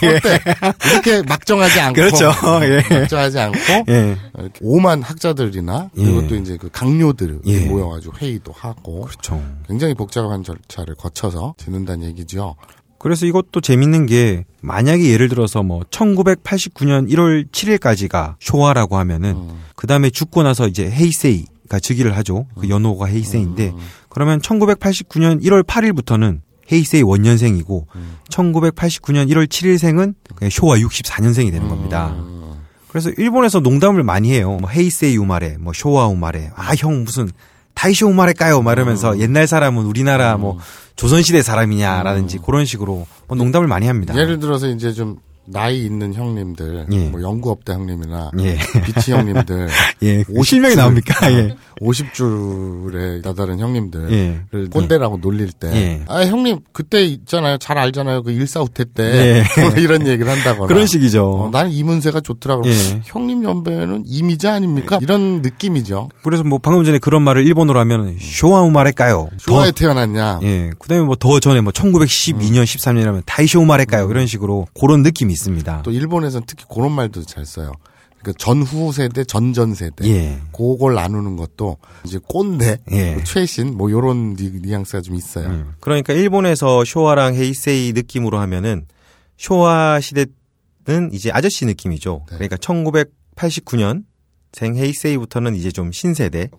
이렇게 막정하지 않고 그렇죠. 예. 막정하지 않고 예. 이렇게 오만 학자들이나 예. 그리고 또 이제 그 강요들이 예. 모여가지고 회의도 하고 그렇죠. 굉장히 복잡한 절차를 거쳐서 되는다는 얘기죠. 그래서 이것도 재밌는 게 만약에 예를 들어서 뭐 1989년 1월 7일까지가 쇼와라고 하면은 그 다음에 죽고 나서 이제 헤이세이 가 즉위를 하죠. 그 연호가 헤이세이인데 그러면 1989년 1월 8일부터는 헤이세이 원년생이고 1989년 1월 7일생은 쇼와 64년생이 되는 겁니다. 그래서 일본에서 농담을 많이 해요. 뭐 헤이세이 우마레, 뭐 쇼와 우마레, 아 형 무슨 다이쇼 우마레까요? 말하면서 옛날 사람은 우리나라 뭐 조선시대 사람이냐라든지 그런 식으로 뭐 농담을 많이 합니다. 예를 들어서 이제 좀 나이 있는 형님들, 예. 뭐 연구업대 형님이나 예. 비치 형님들, 예. 50명이 나옵니까? 예. 50줄에 다다른 형님들을 예. 꼰대라고 예. 놀릴 때, 예. 아 형님 그때 있잖아요, 잘 알잖아요, 그 일사후퇴 때 예. 뭐 이런 얘기를 한다거나 그런 식이죠. 나는 이문세가 좋더라고. 예. 형님 연배는 이미자 아닙니까? 이런 느낌이죠. 그래서 뭐 방금 전에 그런 말을 일본어로 하면 쇼와우마레까요? 쇼와에 태어났냐? 예. 그다음에 뭐 더 전에 뭐 1912년 13년이라면 다이쇼우마레까요? 이런 식으로 그런 느낌이. 있습니다. 또 일본에서는 특히 그런 말도 잘 써요. 그러니까 전후 세대, 전전 세대, 예. 그걸 나누는 것도 이제 꼰대, 예. 뭐 최신, 뭐 이런 뉘앙스가 좀 있어요. 그러니까 일본에서 쇼와랑 헤이세이 느낌으로 하면은 쇼와 시대는 이제 아저씨 느낌이죠. 네. 그러니까 1989년생 헤이세이부터는 이제 좀 신세대.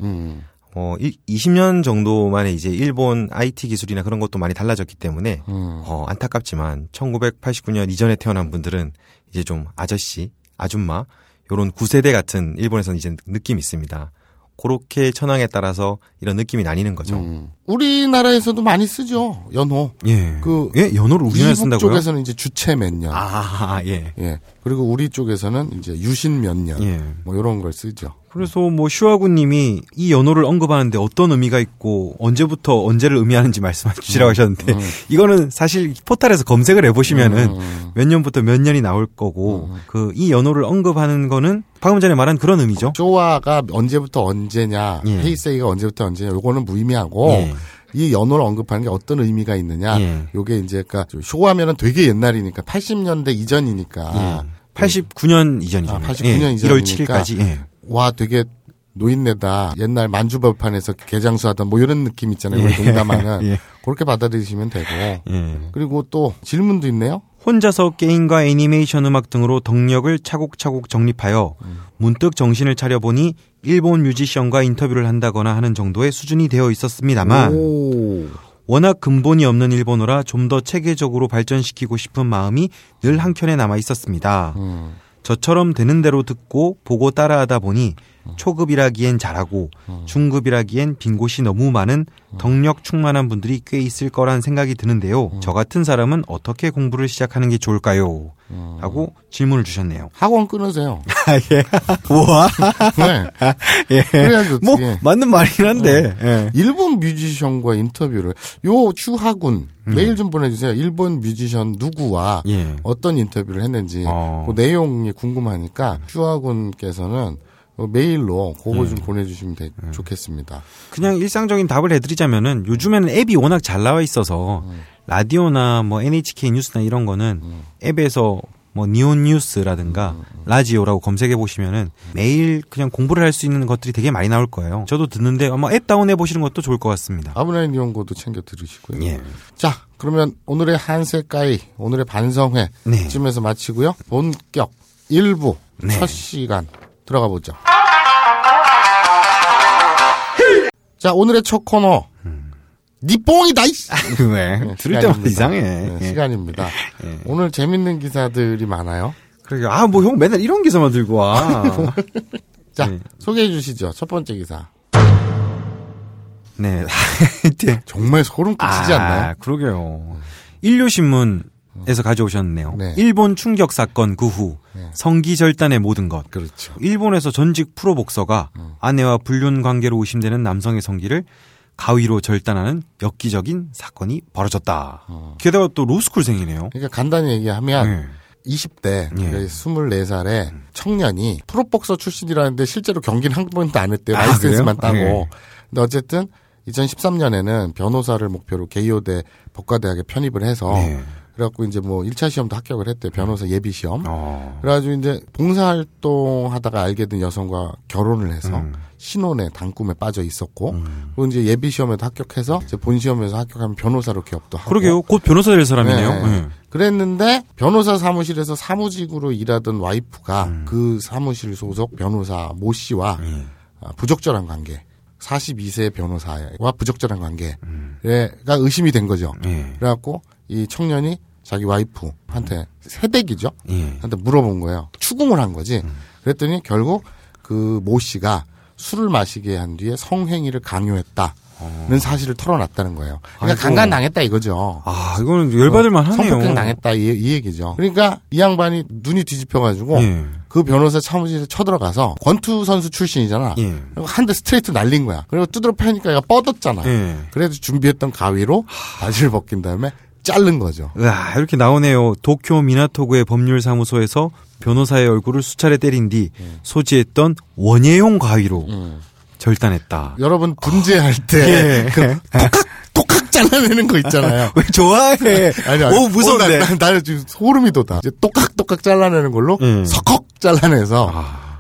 20년 정도 만에 이제 일본 IT 기술이나 그런 것도 많이 달라졌기 때문에, 안타깝지만, 1989년 이전에 태어난 분들은 이제 좀 아저씨, 아줌마, 요런 9세대 같은 일본에서는 이제 느낌이 있습니다. 그렇게 천황에 따라서 이런 느낌이 나뉘는 거죠. 우리나라에서도 많이 쓰죠. 연호. 예. 예, 연호를 우리나라에 쓴다고요? 이북 쪽에서는 이제 주체 몇 년. 아, 예. 예. 그리고 우리 쪽에서는 이제 유신 몇 년. 예. 뭐 요런 걸 쓰죠. 그래서 뭐 슈아구님이 이 연호를 언급하는데 어떤 의미가 있고 언제부터 언제를 의미하는지 말씀해 주시라고 하셨는데 이거는 사실 포탈에서 검색을 해보시면은 몇 년부터 몇 년이 나올 거고 그 이 연호를 언급하는 거는 방금 전에 말한 그런 의미죠. 쇼와가 언제부터 언제냐, 예. 헤이세이가 언제부터 언제냐, 요거는 무의미하고 예. 이 연호를 언급하는 게 어떤 의미가 있느냐, 예. 요게 이제 그러니까 쇼와면은 되게 옛날이니까 80년대 이전이니까. 예. 89년 이전이죠. 아, 89년 예, 이전이니까 1월 7일까지. 예. 와, 되게 노인네다. 옛날 만주벌판에서 개장수하던 뭐 이런 느낌 있잖아요. 예. 농담하는. 예. 그렇게 받아들이시면 되고. 예. 그리고 또 질문도 있네요. 혼자서 게임과 애니메이션 음악 등으로 덕력을 차곡차곡 정립하여 문득 정신을 차려보니 일본 뮤지션과 인터뷰를 한다거나 하는 정도의 수준이 되어 있었습니다만 오. 워낙 근본이 없는 일본어라 좀 더 체계적으로 발전시키고 싶은 마음이 늘 한켠에 남아 있었습니다. 저처럼 되는 대로 듣고 보고 따라하다 보니 초급이라기엔 잘하고 중급이라기엔 빈 곳이 너무 많은 덕력 충만한 분들이 꽤 있을 거란 생각이 드는데요. 저 같은 사람은 어떻게 공부를 시작하는 게 좋을까요? 하고 질문을 주셨네요. 학원 끊으세요. 예. 우와. 네. 예. 그래야죠. 뭐 예. 맞는 말이긴 한데. 예. 일본 뮤지션과 인터뷰를 요 추하군 메일 좀 보내주세요. 일본 뮤지션 누구와 예. 어떤 인터뷰를 했는지 그 내용이 궁금하니까 추하군께서는 메일로 그거 좀 보내주시면 좋겠습니다. 그냥 일상적인 답을 해드리자면은 요즘에는 앱이 워낙 잘 나와 있어서 라디오나 뭐 NHK 뉴스나 이런 거는 앱에서 뭐 니온 뉴스라든가 라지오라고 검색해 보시면은 매일 그냥 공부를 할 수 있는 것들이 되게 많이 나올 거예요. 저도 듣는데 아마 앱 다운해 보시는 것도 좋을 것 같습니다. 아부나이 니홍고도 챙겨 들으시고요. 예. 자, 그러면 오늘의 한세까이 오늘의 반성회 네. 쯤에서 마치고요. 본격 1부 네. 첫 시간 들어가 보죠. 자, 오늘의 첫 코너. 닛뽕이다. 왜? 네, 들을 때마다 이상해. 네, 시간입니다. 예. 오늘 재밌는 기사들이 많아요. 그러게. 아, 뭐 형 맨날 이런 기사만 들고 와. 자, 네. 소개해 주시죠. 첫 번째 기사. 네. 정말 소름 끼치지 않나요? 그러게요. 일요신문에서 가져오셨네요. 네. 일본 충격 사건 그 후 네. 성기절단의 모든 것. 그렇죠. 일본에서 전직 프로복서가 아내와 불륜 관계로 의심되는 남성의 성기를 가위로 절단하는 엽기적인 사건이 벌어졌다. 게다가 또 로스쿨생이네요. 그러니까 간단히 얘기하면 20대, 그러니까 24살의 청년이 프로복서 출신이라는데 실제로 경기는 한 번도 안 했대요. 라이센스만 따고. 네. 근데 어쨌든 2013년에는 변호사를 목표로 개요대 법과대학에 편입을 해서 네. 그래갖고 이제 뭐 1차 시험도 합격을 했대. 변호사 예비 시험. 그래가지고 이제 봉사활동 하다가 알게 된 여성과 결혼을 해서 신혼의 단꿈에 빠져 있었고, 그리고 이제 예비 시험에도 합격해서 이제 본 시험에서 합격하면 변호사로 기업도 하고. 그러게요. 곧 변호사 될 사람이네요. 네. 네. 그랬는데 변호사 사무실에서 사무직으로 일하던 와이프가 그 사무실 소속 변호사 모 씨와 부적절한 관계. 42세 변호사와 부적절한 관계가 의심이 된 거죠. 그래갖고 이 청년이 자기 와이프한테 새댁이죠. 한테 물어본 거예요. 추궁을 한 거지. 그랬더니 결국 그 모 씨가 술을 마시게 한 뒤에 성행위를 강요했다는 사실을 털어놨다는 거예요. 그러니까 강간 당했다 이거죠. 아, 이거는 열받을만 하네요. 성폭행 당했다 이 얘기죠. 그러니까 이 양반이 눈이 뒤집혀가지고 그 변호사 사무실에 쳐들어가서 권투 선수 출신이잖아. 한 대 스트레이트 날린 거야. 그리고 두드려 패니까 얘가 뻗었잖아. 그래도 준비했던 가위로 바지를 벗긴 다음에 자른 거죠. 으아, 이렇게 나오네요. 도쿄 미나토구의 법률사무소에서 변호사의 얼굴을 수차례 때린 뒤 소지했던 원예용 가위로 절단했다. 여러분 분재할 때 똑각 잘라내는 거 있잖아요. 왜 좋아해? 아니, 오 무서운데. 나는 지금 소름이 돋아. 이제 똑각 잘라내는 걸로 서걱 잘라내서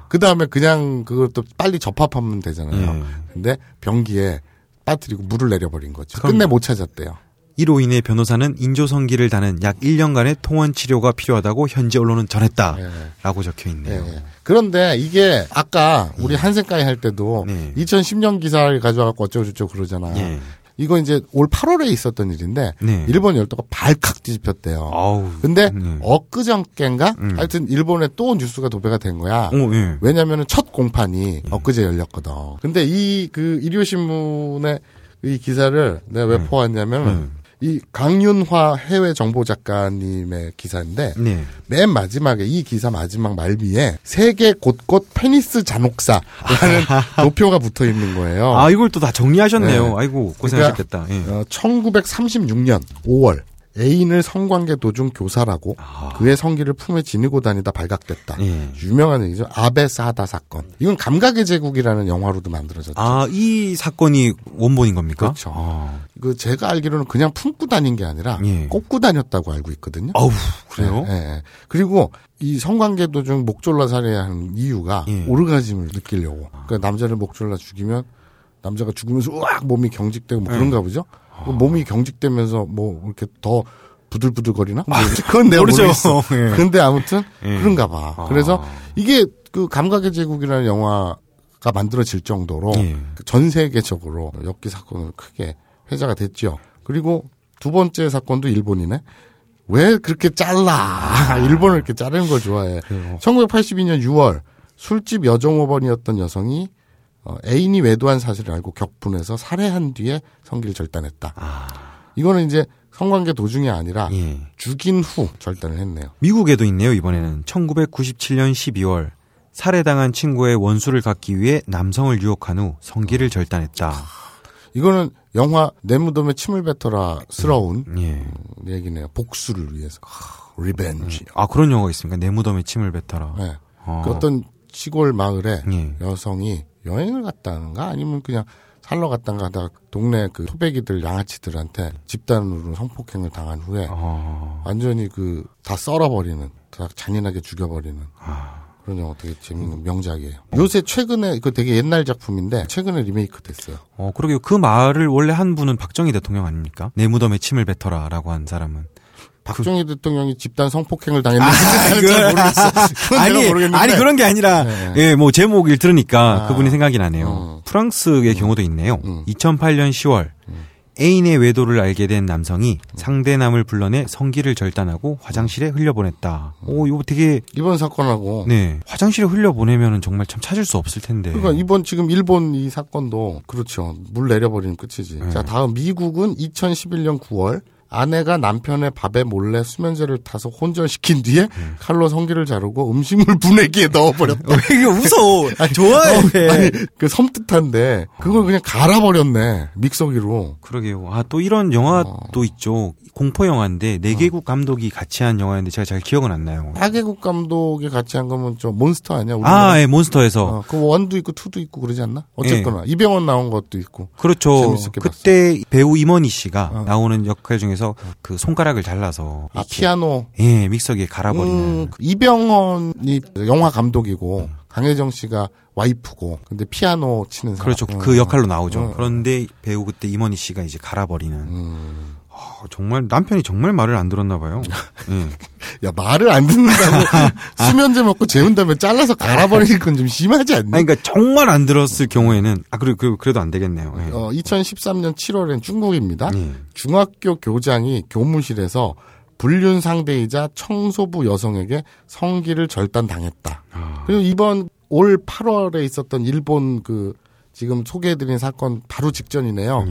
그 다음에 그냥 그것도 빨리 접합하면 되잖아요. 근데 변기에 빠뜨리고 물을 내려버린 거죠. 끝내 못 찾았대요. 이로 인해 변호사는 인조성기를 다는 약 1년간의 통원치료가 필요하다고 현지 언론은 전했다라고 적혀있네요. 네. 그런데 이게 아까 우리 한센까이 할 때도 2010년 기사를 가져와서 어쩌고저쩌고 그러잖아요. 이거 이제 올 8월에 있었던 일인데 일본 열도가 발칵 뒤집혔대요. 아우, 근데 엊그저께인가? 하여튼 일본에 또 뉴스가 도배가 된 거야. 왜냐하면 첫 공판이 엊그제 열렸거든. 근데 이 그 일요신문의 이 기사를 내가 왜 포함했냐면 이 강윤화 해외 정보 작가님의 기사인데 네. 맨 마지막에 이 기사 마지막 말미에 세계 곳곳 페니스 잔혹사라는 도표가 붙어 있는 거예요. 아 이걸 또 다 정리하셨네요. 네. 아이고 고생하셨겠다. 그러니까, 1936년 5월 애인을 성관계 도중 교살하고 그의 성기를 품에 지니고 다니다 발각됐다. 유명한 얘기죠. 아베 사다 사건. 이건 감각의 제국이라는 영화로도 만들어졌죠. 아, 이 사건이 원본인 겁니까? 그렇죠. 아. 그 제가 알기로는 그냥 품고 다닌 게 아니라 꽂고 다녔다고 알고 있거든요. 아우 그래요? 네, 네. 그리고 이 성관계 도중 목 졸라 살해한 이유가 오르가즘을 느끼려고. 그러니까 남자를 목 졸라 죽이면 남자가 죽으면서 우악 몸이 경직되고 뭐 그런가 보죠. 몸이 경직되면서 뭐 이렇게 더 부들부들거리나? 아, 그건 내가 모르겠어. 예. 근데 아무튼 그런가 봐. 아. 그래서 이게 그 감각의 제국이라는 영화가 만들어질 정도로 전 세계적으로 엽기 사건으로 크게 회자가 됐죠. 그리고 두 번째 사건도 일본이네. 왜 그렇게 잘라? 일본을 이렇게 자르는 걸 좋아해. 1982년 6월 술집 여정호번이었던 여성이 애인이 외도한 사실을 알고 격분해서 살해한 뒤에 성기를 절단했다. 아. 이거는 이제 성관계 도중이 아니라 죽인 후 절단을 했네요. 미국에도 있네요. 이번에는 1997년 12월 살해당한 친구의 원수를 갚기 위해 남성을 유혹한 후 성기를 절단했다. 이거는 영화 내 무덤에 침을 뱉어라스러운 얘기네요. 복수를 위해서. 리벤지. 아 그런 영화가 있습니까? 내 무덤에 침을 뱉어라. 네. 그 어떤 시골 마을에 여성이 여행을 갔다는가 아니면 그냥 살러 갔다는가 하다가 동네 그 토베기들 양아치들한테 집단으로 성폭행을 당한 후에 완전히 그 다 썰어버리는 다 잔인하게 죽여버리는 그런 영화 되게 재밌는 명작이에요. 요새 최근에 그 되게 옛날 작품인데 최근에 리메이크 됐어요. 그러게요. 그 말을 원래 한 분은 박정희 대통령 아닙니까? 내 무덤에 침을 뱉어라라고 한 사람은. 박정희 대통령이 집단 성폭행을 당했는지 잘 모르겠어. 모르겠는데. 아니 그런 게 아니라 뭐 제목을 들으니까 그분이 생각이 나네요. 프랑스의 경우도 있네요. 2008년 10월 애인의 외도를 알게 된 남성이 상대남을 불러내 성기를 절단하고 화장실에 흘려보냈다. 오, 이거 되게 이번 사건하고 화장실에 흘려보내면은 정말 참 찾을 수 없을 텐데. 그러니까 이번 지금 일본 이 사건도 그렇죠. 물 내려버리면 끝이지. 자 다음 미국은 2011년 9월. 아내가 남편의 밥에 몰래 수면제를 타서 혼절시킨 뒤에 칼로 성기를 자르고 음식물 분해기에 넣어버렸다. 왜 이게 웃어? 좋아해. 아니, 그 섬뜩한데 그걸 그냥 갈아버렸네. 믹서기로. 그러게요. 아, 또 이런 영화도 있죠. 공포 영화인데 4개국 감독이 같이 한 영화인데 제가 잘 기억은 안 나요. 4개국 감독이 같이 한 거면 저 몬스터 아니야? 우리나라? 아, 예, 몬스터에서. 그 원도 있고 투도 있고 그러지 않나? 어쨌거나 이병헌 나온 것도 있고. 그렇죠. 재밌었게 그때 봤어요. 배우 임원희 씨가 나오는 역할 중에서 그 손가락을 잘라서 피아노 믹서기에 갈아버리는 이병헌이 영화 감독이고 강혜정 씨가 와이프고 근데 피아노 치는 사람 그렇죠 그 역할로 나오죠. 그런데 배우 그때 임원희 씨가 이제 갈아버리는 정말 남편이 정말 말을 안 들었나 봐요. 야 말을 안 듣는다고 수면제 먹고 재운 다음에 잘라서 갈아버리는 건 좀 심하지 않나? 그러니까 정말 안 들었을 경우에는 그래도 안 되겠네요. 2013년 7월엔 중국입니다. 중학교 교장이 교무실에서 불륜 상대이자 청소부 여성에게 성기를 절단당했다. 그리고 이번 올 8월에 있었던 일본 그 지금 소개해드린 사건 바로 직전이네요.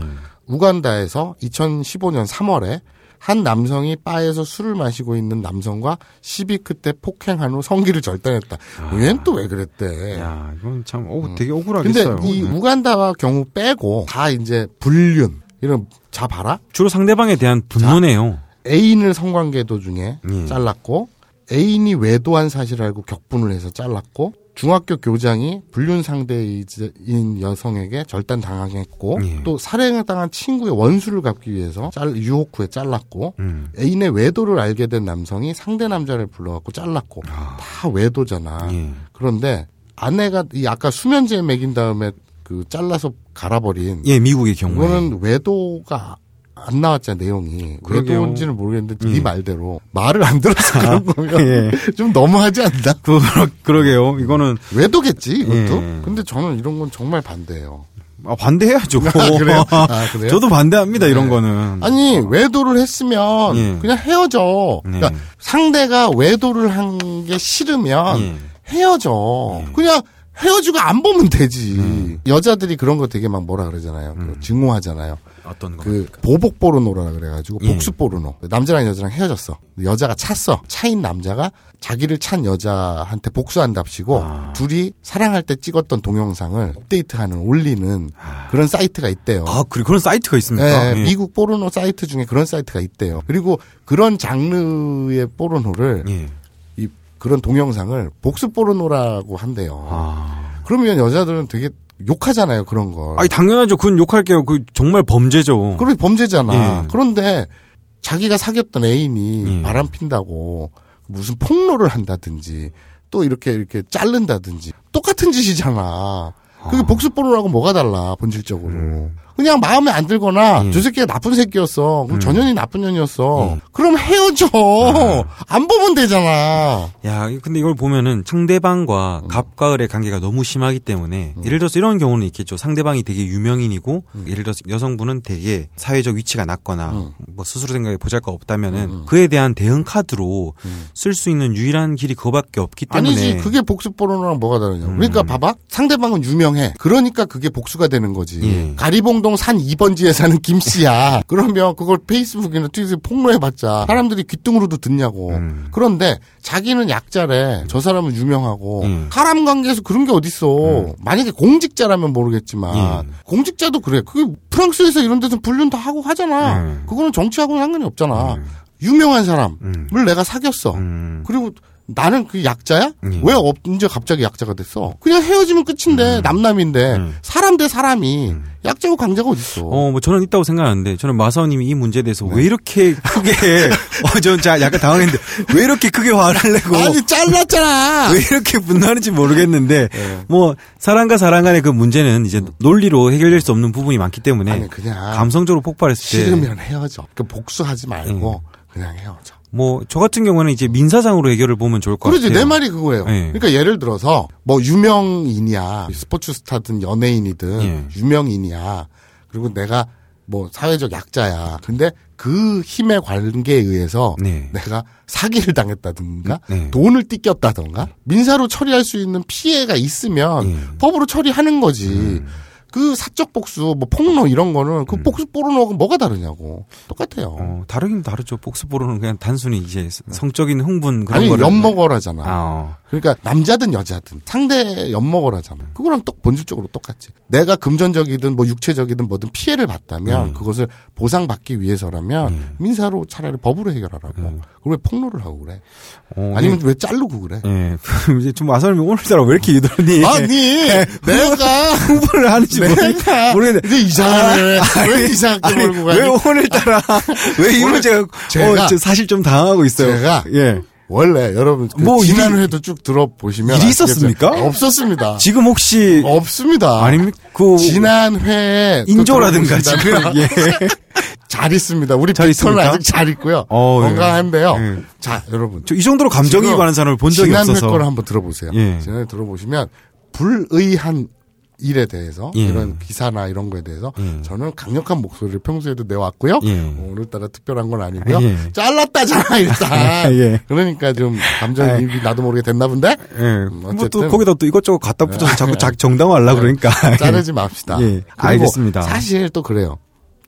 우간다에서 2015년 3월에 한 남성이 바에서 술을 마시고 있는 남성과 시비 끝에 폭행한 후 성기를 절단했다. 얘는 또 왜 그랬대? 야, 이건 참 되게 억울하겠어요. 근데 이 우간다와 경우 빼고 다 이제 불륜 이런 자바라 주로 상대방에 대한 분노네요. 애인을 성관계 도중에 잘랐고 애인이 외도한 사실을 알고 격분을 해서 잘랐고 중학교 교장이 불륜 상대인 여성에게 절단당했고 또 살해당한 친구의 원수를 갚기 위해서 유혹 후에 잘랐고 애인의 외도를 알게 된 남성이 상대 남자를 불러갖고 잘랐고 다 외도잖아. 그런데 아내가 이 아까 수면제에 먹인 다음에 그 잘라서 갈아버린 미국의 경우에 이거는 외도가 안 나왔잖아 내용이. 그래도 온지는 모르겠는데 네 말대로 말을 안 들어서 그런 거면 좀 너무하지 않나? 그러게요. 이거는 외도겠지 이것도. 근데 저는 이런 건 정말 반대해요. 아 반대해야죠. 그래요? 아, 그래요? 저도 반대합니다. 이런 거는. 아니 외도를 했으면 그냥 헤어져. 그러니까 상대가 외도를 한 게 싫으면 헤어져. 그냥 헤어지고 안 보면 되지. 여자들이 그런 거 되게 막 뭐라 그러잖아요. 증오하잖아요. 어떤 거? 그 보복 포르노라 그래가지고 복수 포르노. 남자랑 여자랑 헤어졌어. 여자가 찼어. 차인 남자가 자기를 찬 여자한테 복수한답시고 둘이 사랑할 때 찍었던 동영상을 업데이트하는 올리는 그런 사이트가 있대요. 아, 그리고 그런 사이트가 있습니까? 네, 예. 미국 포르노 사이트 중에 그런 사이트가 있대요. 그리고 그런 장르의 포르노를 예. 그런 동영상을 복수 포르노라고 한대요. 그러면 여자들은 되게 욕하잖아요, 그런 걸. 아니, 당연하죠. 그건 욕할게요. 그 정말 범죄죠. 그래, 범죄잖아. 예. 그런데 자기가 사귀었던 애인이 바람핀다고 무슨 폭로를 한다든지 또 이렇게 자른다든지 똑같은 짓이잖아. 그게 복수 포르노라고 뭐가 달라, 본질적으로. 그냥 마음에 안 들거나 저 새끼가 나쁜 새끼였어. 그럼 저 년이 나쁜 년이었어. 그럼 헤어져. 안 보면 되잖아. 야, 근데 이걸 보면은 상대방과 갑과을의 관계가 너무 심하기 때문에 예를 들어서 이런 경우는 있겠죠. 상대방이 되게 유명인이고 예를 들어서 여성분은 되게 사회적 위치가 낮거나 뭐 스스로 생각이 보잘것 없다면은 그에 대한 대응 카드로 쓸 수 있는 유일한 길이 그거밖에 없기 때문에. 아니지. 그게 복수 포르노랑 뭐가 다르냐. 그러니까 봐봐. 상대방은 유명해. 그러니까 그게 복수가 되는 거지. 가리봉도 산 2번지에 사는 김씨야. 그러면 그걸 페이스북이나 트위터에 폭로해봤자 사람들이 귀뚱으로도 듣냐고. 그런데 자기는 약자래. 저 사람은 유명하고. 사람 관계에서 그런 게 어딨어. 만약에 공직자라면 모르겠지만 공직자도 그래. 그게 프랑스에서 이런 데서 불륜 다 하고 하잖아. 그거는 정치하고는 상관이 없잖아. 유명한 사람을 내가 사귀었어. 그리고 나는 그 약자야? 왜 언제 갑자기 약자가 됐어? 그냥 헤어지면 끝인데 남남인데 사람 대 사람이 약자고 강자가 어딨어? 뭐 저는 있다고 생각하는데 저는 마사오님이 이 문제에 대해서 네. 왜 이렇게 크게 저는 약간 당황했는데 왜 이렇게 크게 화를 내고 아니 잘랐잖아. 왜 이렇게 분노하는지 모르겠는데 네. 뭐 사람과 사람 간의 그 문제는 이제 논리로 해결될 수 없는 부분이 많기 때문에 아니, 그냥 감성적으로 폭발했을 때 싫으면 헤어져. 그 복수하지 말고 그냥 헤어져. 뭐 저 같은 경우는 이제 민사상으로 해결을 보면 좋을 것 같아요. 그렇지, 내 말이 그거예요. 예. 그러니까 예를 들어서 뭐 유명인이야, 스포츠 스타든 연예인이든 유명인이야. 그리고 내가 뭐 사회적 약자야. 근데 그 힘의 관계에 의해서 내가 사기를 당했다든가 돈을 뜯겼다든가 민사로 처리할 수 있는 피해가 있으면 법으로 처리하는 거지. 그 사적 복수, 뭐 폭로 이런 거는 그 복수 포르노하고 뭐가 다르냐고. 똑같아요. 다르긴 다르죠. 복수 포르노는 그냥 단순히 이제 성적인 흥분 그런 거. 아니, 엿먹어라잖아. 그러니까 남자든 여자든 상대 엿먹어라잖아. 그거랑 본질적으로 똑같지. 내가 금전적이든 뭐 육체적이든 뭐든 피해를 봤다면 그것을 보상받기 위해서라면 민사로 차라리 법으로 해결하라고. 그걸 왜 폭로를 하고 그래? 아니면 왜 자르고 그래? 이제 좀 마사오님 오늘따라 왜 이렇게 이러니? 아니, 내가 흥분을 하는지. 모르겠는데 근데 이상하네. 왜 이상하게 몰고 가니? 왜 오늘따라 왜 이 문제가 사실 좀 당황하고 있어요. 제가 원래 여러분 뭐 지난 회도 쭉 들어보시면 일이 있었습니까? 없었습니다. 지금 혹시 없습니다. 아닙니까? 그 지난 회에 인조라든가 지금 잘 있습니다. 우리 빅터는 아직 잘 있고요. 건강한데요. 자 여러분 저 이 정도로 감정이입하는 사람을 본 적이 없어서 지난 회 거를 한번 들어보세요. 지난 회 들어보시면 불의한 일에 대해서 이런 기사나 이런 거에 대해서 저는 강력한 목소리를 평소에도 내왔고요. 오늘따라 특별한 건 아니고요. 잘랐다잖아 일단. 그러니까 좀 감정이 나도 모르게 됐나 본데. 어쨌든 뭐 거기다 또 이것저것 갖다 붙여서 자꾸 정당화하려고 그러니까. 자르지 맙시다. 알겠습니다. 사실 또 그래요.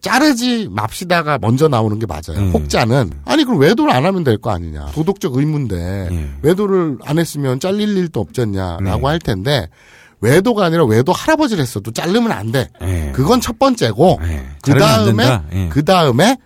자르지 맙시다가 먼저 나오는 게 맞아요. 혹자는 아니 그럼 외도를 안 하면 될 거 아니냐. 도덕적 의무인데 외도를 안 했으면 잘릴 일도 없잖냐라고 할 텐데 외도가 아니라 외도 할아버지를 했어도 자르면 안 돼. 그건 첫 번째고 그 다음에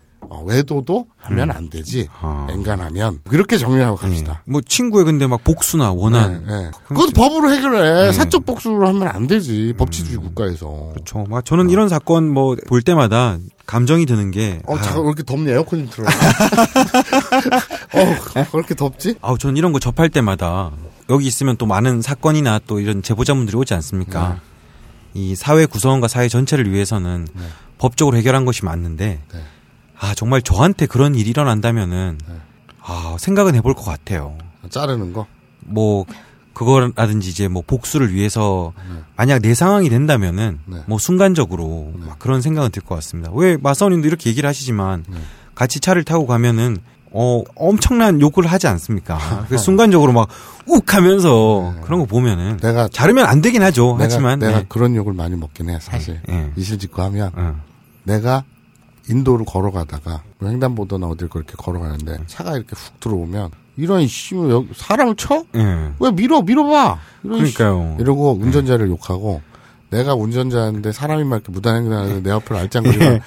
외도도 하면 안 되지. 앵간하면 그렇게 정리하고 갑시다. 뭐 친구의 근데 막 복수나 원한 그것도 법으로 해결해. 사적 복수로 하면 안 되지. 법치주의 국가에서. 그렇죠. 막 저는 이런 사건 뭐 볼 때마다 감정이 드는 게 잠깐 왜 이렇게 덥냐. 에어컨 좀 틀어. 왜 이렇게 덥지? 저는 이런 거 접할 때마다. 여기 있으면 또 많은 사건이나 또 이런 제보자분들이 오지 않습니까? 이 사회 구성원과 사회 전체를 위해서는 법적으로 해결한 것이 맞는데 정말 저한테 그런 일이 일어난다면은 생각은 해볼 것 같아요. 자르는 거? 뭐 그거라든지 이제 뭐 복수를 위해서 만약 내 상황이 된다면은 뭐 순간적으로 막 그런 생각은 들 것 같습니다. 왜 마사오님도 이렇게 얘기를 하시지만 같이 차를 타고 가면은 엄청난 욕을 하지 않습니까? 순간적으로 막 욱하면서 그런 거 보면은 내가 자르면 안 되긴 하죠. 하지만 내가 네. 그런 욕을 많이 먹긴 해 사실. 네. 이실직고 하면 내가 인도를 걸어가다가 뭐 횡단보도나 어딜 그렇게 걸어가는데 차가 이렇게 훅 들어오면 이런 씨발 여기 사람을 쳐? 네. 왜 밀어봐? 그러니까요. 이러고 운전자를 욕하고 내가 운전자인데 사람이 막 이렇게 무단횡단하는데 내 앞을 알짱거리고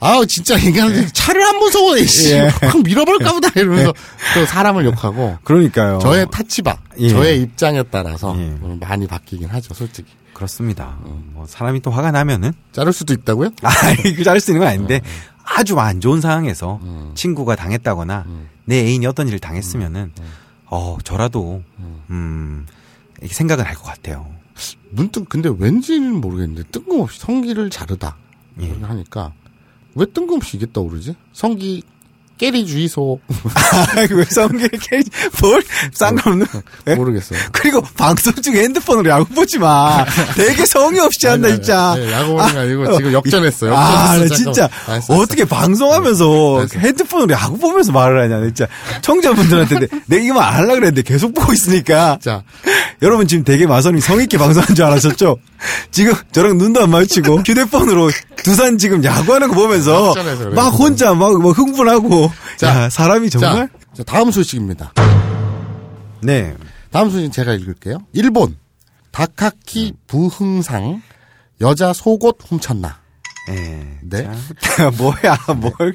아우 진짜 인간들 차를 안 무서워해 씨. 확 밀어볼까 보다 이러면서 또 사람을 욕하고 그러니까요. 저의 타치바, 저의 입장에 따라서 많이 바뀌긴 하죠, 솔직히. 그렇습니다. 뭐 사람이 또 화가 나면은 자를 수도 있다고요? 아, 그 자를 수 있는 건 아닌데 아주 안 좋은 상황에서 친구가 당했다거나 내 애인이 어떤 일을 당했으면은 저라도 이렇게 생각을 할 것 같아요. 문득 근데 왠지는 모르겠는데 뜬금없이 성기를 자르다 하니까. 왜 뜬금없이 이게 떠오르지? 성기 깨리 주의소. 왜 성기 깨리 뭘 쌍감는? 모르겠어요. 그리고 방송 중에 핸드폰으로 야구 보지 마. 되게 성의 없이 한다 진짜. 네, 야구 보는 게 아니고 지금 역전했어요. 진짜 어떻게 방송하면서 핸드폰으로 야구 보면서 말을 하냐 진짜. 청자분들한테 내가 이거 안 하려고 그랬는데 계속 보고 있으니까. 자, 여러분 지금 되게 마선이 성의 있게 방송한 줄 알았었죠? 지금 저랑 눈도 안 마주치고 휴대폰으로 두산 지금 야구하는 거 보면서 막 혼자 막 흥분하고. 자, 야, 사람이 정말. 자, 다음 소식입니다. 네, 다음 소식 제가 읽을게요. 일본 다카키 부흥상 여자 속옷 훔쳤나? 네. 뭐야 뭘?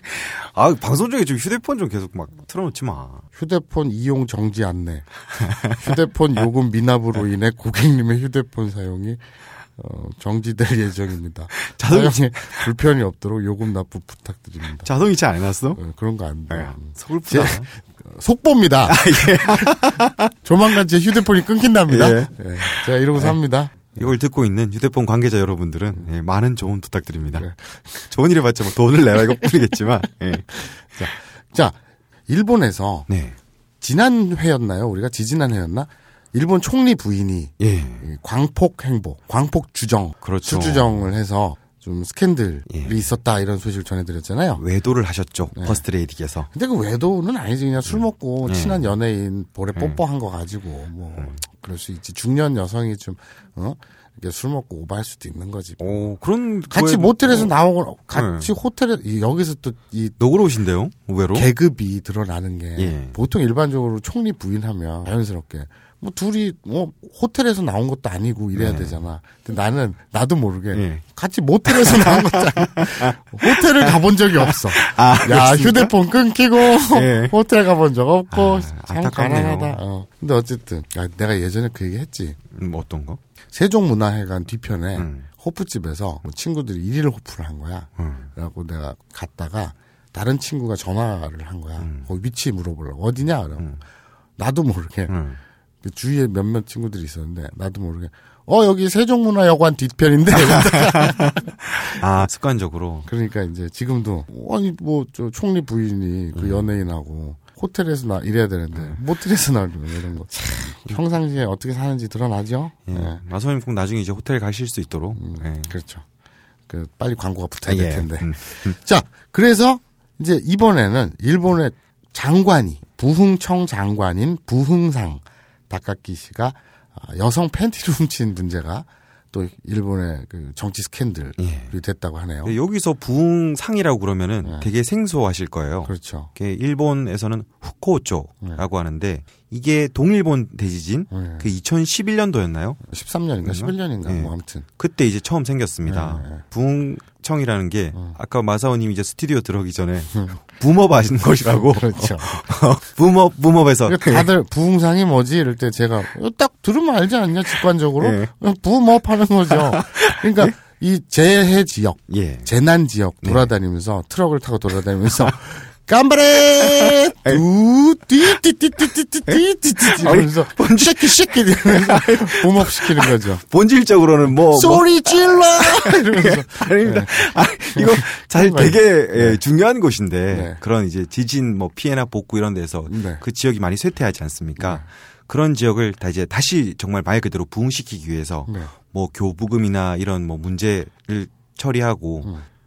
아 방송 중에 지금 휴대폰 좀 계속 막 틀어놓지 마. 휴대폰 이용 정지 안내. 휴대폰 요금 미납으로 인해 고객님의 휴대폰 사용이 정지될 예정입니다. 사용에 불편이 없도록 요금 납부 부탁드립니다. 자동이체 안 해놨어? 그런 거 안 돼. 서글프다. 속보입니다. 조만간 제 휴대폰이 끊긴답니다. 예. 제가 이러고 삽니다. 이걸 듣고 있는 휴대폰 관계자 여러분들은 많은 조언 부탁드립니다. 네. 좋은 일에 받자 뭐 돈을 내라 이거 뿐이겠지만. 네. 자, 일본에서 네. 지난 회였나요? 우리가 지지난 회였나? 일본 총리 부인이 광폭 행보, 광폭 주정, 그렇죠. 수주정을 해서 좀 스캔들이 있었다 이런 소식을 전해드렸잖아요. 외도를 하셨죠. 퍼스트레이디께서. 근데 그 외도는 아니지. 그냥 술 먹고 친한 연예인 볼에 뽀뽀한 거 가지고 뭐. 그럴 수 있지. 중년 여성이 좀, 이게 술 먹고 오버할 수도 있는 거지. 오, 그런. 같이 모텔에서 나오고, 같이 호텔에, 여기서 또, 너그러우신데요? 의외로? 계급이 드러나는 게. 보통 일반적으로 총리 부인하면 자연스럽게. 뭐 둘이, 호텔에서 나온 것도 아니고 이래야 되잖아. 근데 나도 모르게. 같이 모텔에서 나온 것도 아니고. 호텔을 가본 적이 없어. 야, 휴대폰 끊기고, 호텔 가본 적 없고, 참 가난하다. 근데 어쨌든, 내가 예전에 그 얘기 했지. 어떤 거? 세종문화회관 뒤편에 호프집에서 친구들이 일일 호프를 한 거야. 그래갖고 내가 갔다가 다른 친구가 전화를 한 거야. 거기 위치 물어보려고. 어디냐? 나도 모르게. 주위에 몇몇 친구들이 있었는데 나도 모르게 여기 세종문화여관 뒤편인데 습관적으로 그러니까 이제 지금도 아니 뭐 저 총리 부인이 그 연예인하고 호텔에서 이래야 되는데 모텔에서 나오는 이런 거 평상시에 어떻게 사는지 드러나죠. 마소님 꼭 나중에 이제 호텔 가실 수 있도록 그렇죠. 그 빨리 광고가 붙어야 될 텐데 자 그래서 이제 이번에는 일본의 장관이 부흥청 장관인 부흥상 다카키 씨가 여성 팬티를 훔친 문제가 또 일본의 그 정치 스캔들이 됐다고 하네요. 여기서 부흥상이라고 그러면은 되게 생소하실 거예요. 그렇죠. 일본에서는 후쿠오초라고 하는데 이게 동일본 대지진 그 2011년도였나요? 13년인가 11년인가 뭐 아무튼 그때 이제 처음 생겼습니다. 부흥청이라는 게 아까 마사오님 이제 스튜디오 들어오기 전에 붐업 하시는 것이라고 그렇죠. 붐업에서 다들 부흥상이 뭐지 이럴 때 제가 딱 들으면 알지 않냐 직관적으로 붐업 하는 거죠. 그러니까 이 재해 지역, 재난 지역 돌아다니면서 트럭을 타고 돌아다니면서 깜바레! 띠띠띠띠띠띠띠띠띠 이러면서 쉐키쉐키 이러면서 붐업 시키는 거죠. 본질적으로는 뭐 소리 질러! 이러면서 아닙니다. 이거 사실 되게 중요한 곳인데 그런 이제 지진 뭐 피해나 복구 이런 데서 그 지역이 많이 쇠퇴하지 않습니까? 그런 지역을 다 이제 다시 정말 말 그대로 부흥시키기 위해서 뭐 교부금이나 이런 뭐 문제를 처리하고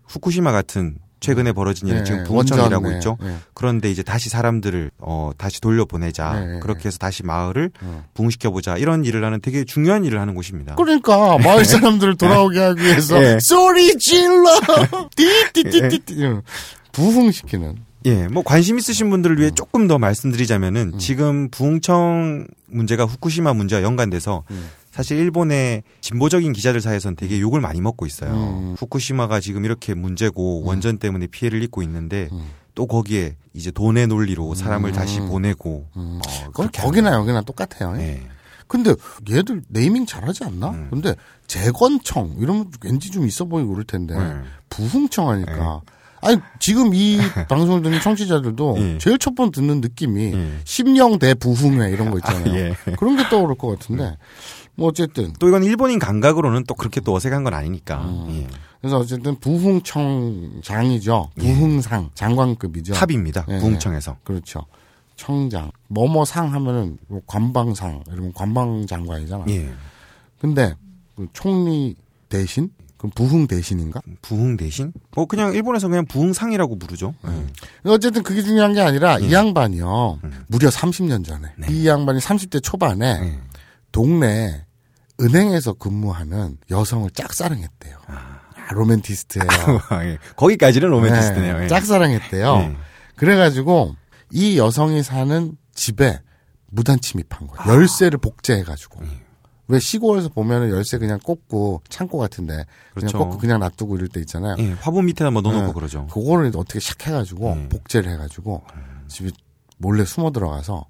후쿠시마 같은 최근에 벌어진 일이 지금 부흥청이라고 있죠. 그런데 이제 다시 사람들을 다시 돌려보내자. 그렇게 해서 다시 마을을 부흥시켜보자. 이런 일을 하는 되게 중요한 일을 하는 곳입니다. 그러니까 마을 사람들을 돌아오게 하기 위해서 소리 질러 띠띠띠띠 부흥시키는. 예, 뭐 관심 있으신 분들을 위해 조금 더 말씀드리자면은 지금 부흥청 문제가 후쿠시마 문제와 연관돼서 사실 일본의 진보적인 기자들 사이에서는 되게 욕을 많이 먹고 있어요. 후쿠시마가 지금 이렇게 문제고 원전 때문에 피해를 입고 있는데 또 거기에 이제 돈의 논리로 사람을 다시 보내고 거기나 여기나 똑같아요. 네. 근데 얘들 네이밍 잘하지 않나? 근데 재건청 이러면 왠지 좀 있어 보이고 그럴 텐데 부흥청 하니까 아니 지금 이 방송을 듣는 청취자들도 제일 첫 번 듣는 느낌이 심령대 부흥회 이런 거 있잖아요. 아, 예. 그런 게 떠오를 것 같은데 뭐 어쨌든 또 이건 일본인 감각으로는 또 그렇게 또 어색한 건 아니니까. 예. 그래서 어쨌든 부흥청장이죠. 부흥상 장관급이죠. 탑입니다. 예, 부흥청에서. 예. 그렇죠. 청장 뭐뭐상 하면은 뭐 관방상 이러면 관방장관이잖아요. 예. 근데 총리 대신. 그럼 부흥 대신인가? 부흥 대신? 그냥 일본에서 그냥 부흥상이라고 부르죠. 어쨌든 그게 중요한 게 아니라 이 양반이요. 무려 30년 전에. 네. 이 양반이 30대 초반에 동네 은행에서 근무하는 여성을 짝사랑했대요. 아, 로맨티스트예요. 거기까지는 로맨티스트네요. 네, 짝사랑했대요. 네. 그래가지고 이 여성이 사는 집에 무단 침입한 거예요. 열쇠를 복제해가지고. 왜 시골에서 보면은 열쇠 그냥 꽂고 창고 같은데 그냥 그렇죠. 꽂고 그냥 놔두고 이럴 때 있잖아요. 예, 화분 밑에다 뭐 넣어놓고 그러죠. 그거를 어떻게 샥 해가지고 복제를 해가지고 집에 몰래 숨어 들어가서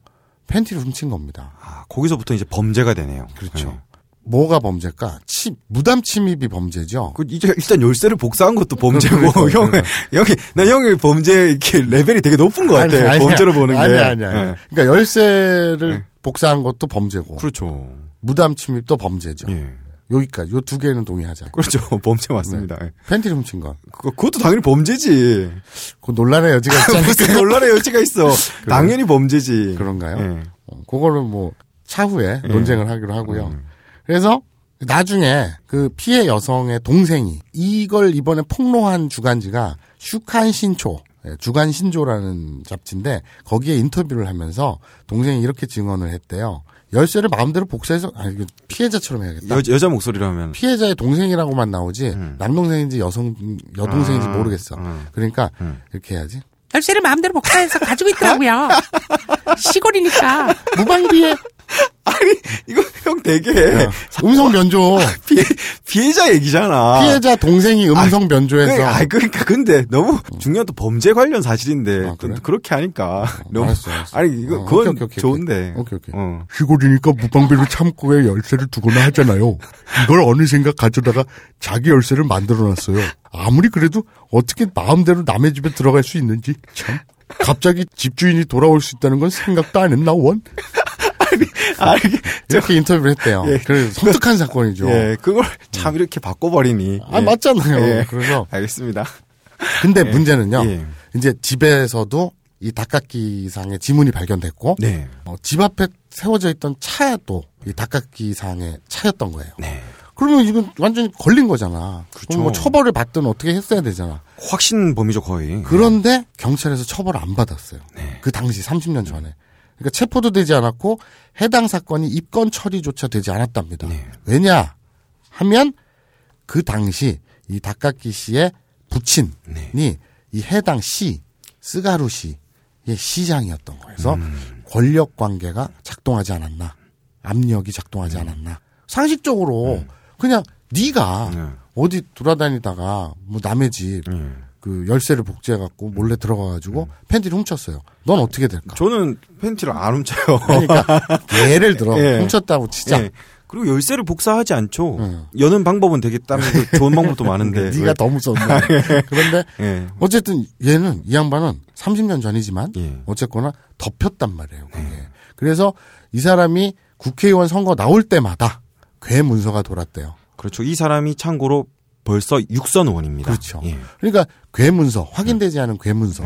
팬티를 훔친 겁니다. 아, 거기서부터 이제 범죄가 되네요. 그렇죠. 예. 뭐가 범죄일까? 무단 침입이 범죄죠. 일단 열쇠를 복사한 것도 범죄고 형이 범죄 이렇게 레벨이 되게 높은 것 같아요. 아니, 범죄로 보는 게. 아니야. 그러니까 열쇠를 복사한 것도 범죄고. 그렇죠. 무단 침입도 범죄죠. 예. 여기까지. 요 두 개는 동의하자. 그렇죠. 범죄 맞습니다. 네. 팬티를 훔친 거. 그것도 당연히 범죄지. 그 논란의 여지가 있지 않을까? 무슨 논란의 여지가 있어. 당연히 범죄지. 그런가요? 예. 그거를 뭐 차후에 논쟁을 하기로 하고요. 그래서 나중에 그 피해 여성의 동생이 이걸 이번에 폭로한 주간지가 슈칸 신초. 주간 신조라는 잡지인데 거기에 인터뷰를 하면서 동생이 이렇게 증언을 했대요. 열쇠를 마음대로 복사해서 피해자처럼 해야겠다. 여자 목소리라면 피해자의 동생이라고만 나오지 남동생인지 여동생인지 모르겠어. 그러니까 이렇게 해야지. 열쇠를 마음대로 복사해서 가지고 있더라고요. 시골이니까 무방비에. 아니 이거 형 되게 음성 변조. 피해자 얘기잖아. 피해자 동생이 음성 변조해서. 그러니까 근데 너무 중요한 또 범죄 관련 사실인데 그래? 그렇게 하니까 너무. 알았어. 아니 이거 그건 오케이, 좋은데. 오케이. 시골이니까 무방비로 참고에 열쇠를 두거나 하잖아요. 이걸 어느샌가 가져다가 자기 열쇠를 만들어놨어요. 아무리 그래도 어떻게 마음대로 남의 집에 들어갈 수 있는지 참. 갑자기 집주인이 돌아올 수 있다는 건 생각도 안 했나 원. 이렇게 인터뷰를 했대요. 그래서 섬뜩한 사건이죠. 그걸 참 이렇게 바꿔버리니. 맞잖아요. 그래서 알겠습니다. 근데 문제는요. 이제 집에서도 이 닭깎이상의 지문이 발견됐고 집 앞에 세워져 있던 차도 이 닭깎이상의 차였던 거예요. 그러면 이건 완전히 걸린 거잖아. 그렇죠. 뭐 처벌을 받든 어떻게 했어야 되잖아. 확신범이죠 거의. 그런데 경찰에서 처벌을 안 받았어요. 그 당시 30년 전에. 그러니까 체포도 되지 않았고 해당 사건이 입건 처리조차 되지 않았답니다. 왜냐 하면 그 당시 이 닭깎이 씨의 부친이 이 해당 시 스가루 씨의 시장이었던 거에서 권력 관계가 작동하지 않았나. 압력이 작동하지 않았나. 상식적으로 그냥 네가 어디 돌아다니다가 뭐 남의 집 그 열쇠를 복제해갖고 몰래 들어가가지고 팬티를 훔쳤어요. 넌 어떻게 될까? 저는 팬티를 안 훔쳐요. 그러니까 예를 들어 훔쳤다고 치자. 그리고 열쇠를 복사하지 않죠. 여는 방법은 되게 다른 좋은 방법도 많은데. 네가 더 무서운데. 그런데 어쨌든 얘는 이 양반은 30년 전이지만 어쨌거나 덮였단 말이에요. 그게. 그래서 이 사람이 국회의원 선거 나올 때마다 괴 문서가 돌았대요. 그렇죠. 이 사람이 참고로 벌써 6선 의원입니다. 그렇죠. 그러니까 괴문서, 확인되지 않은 괴문서.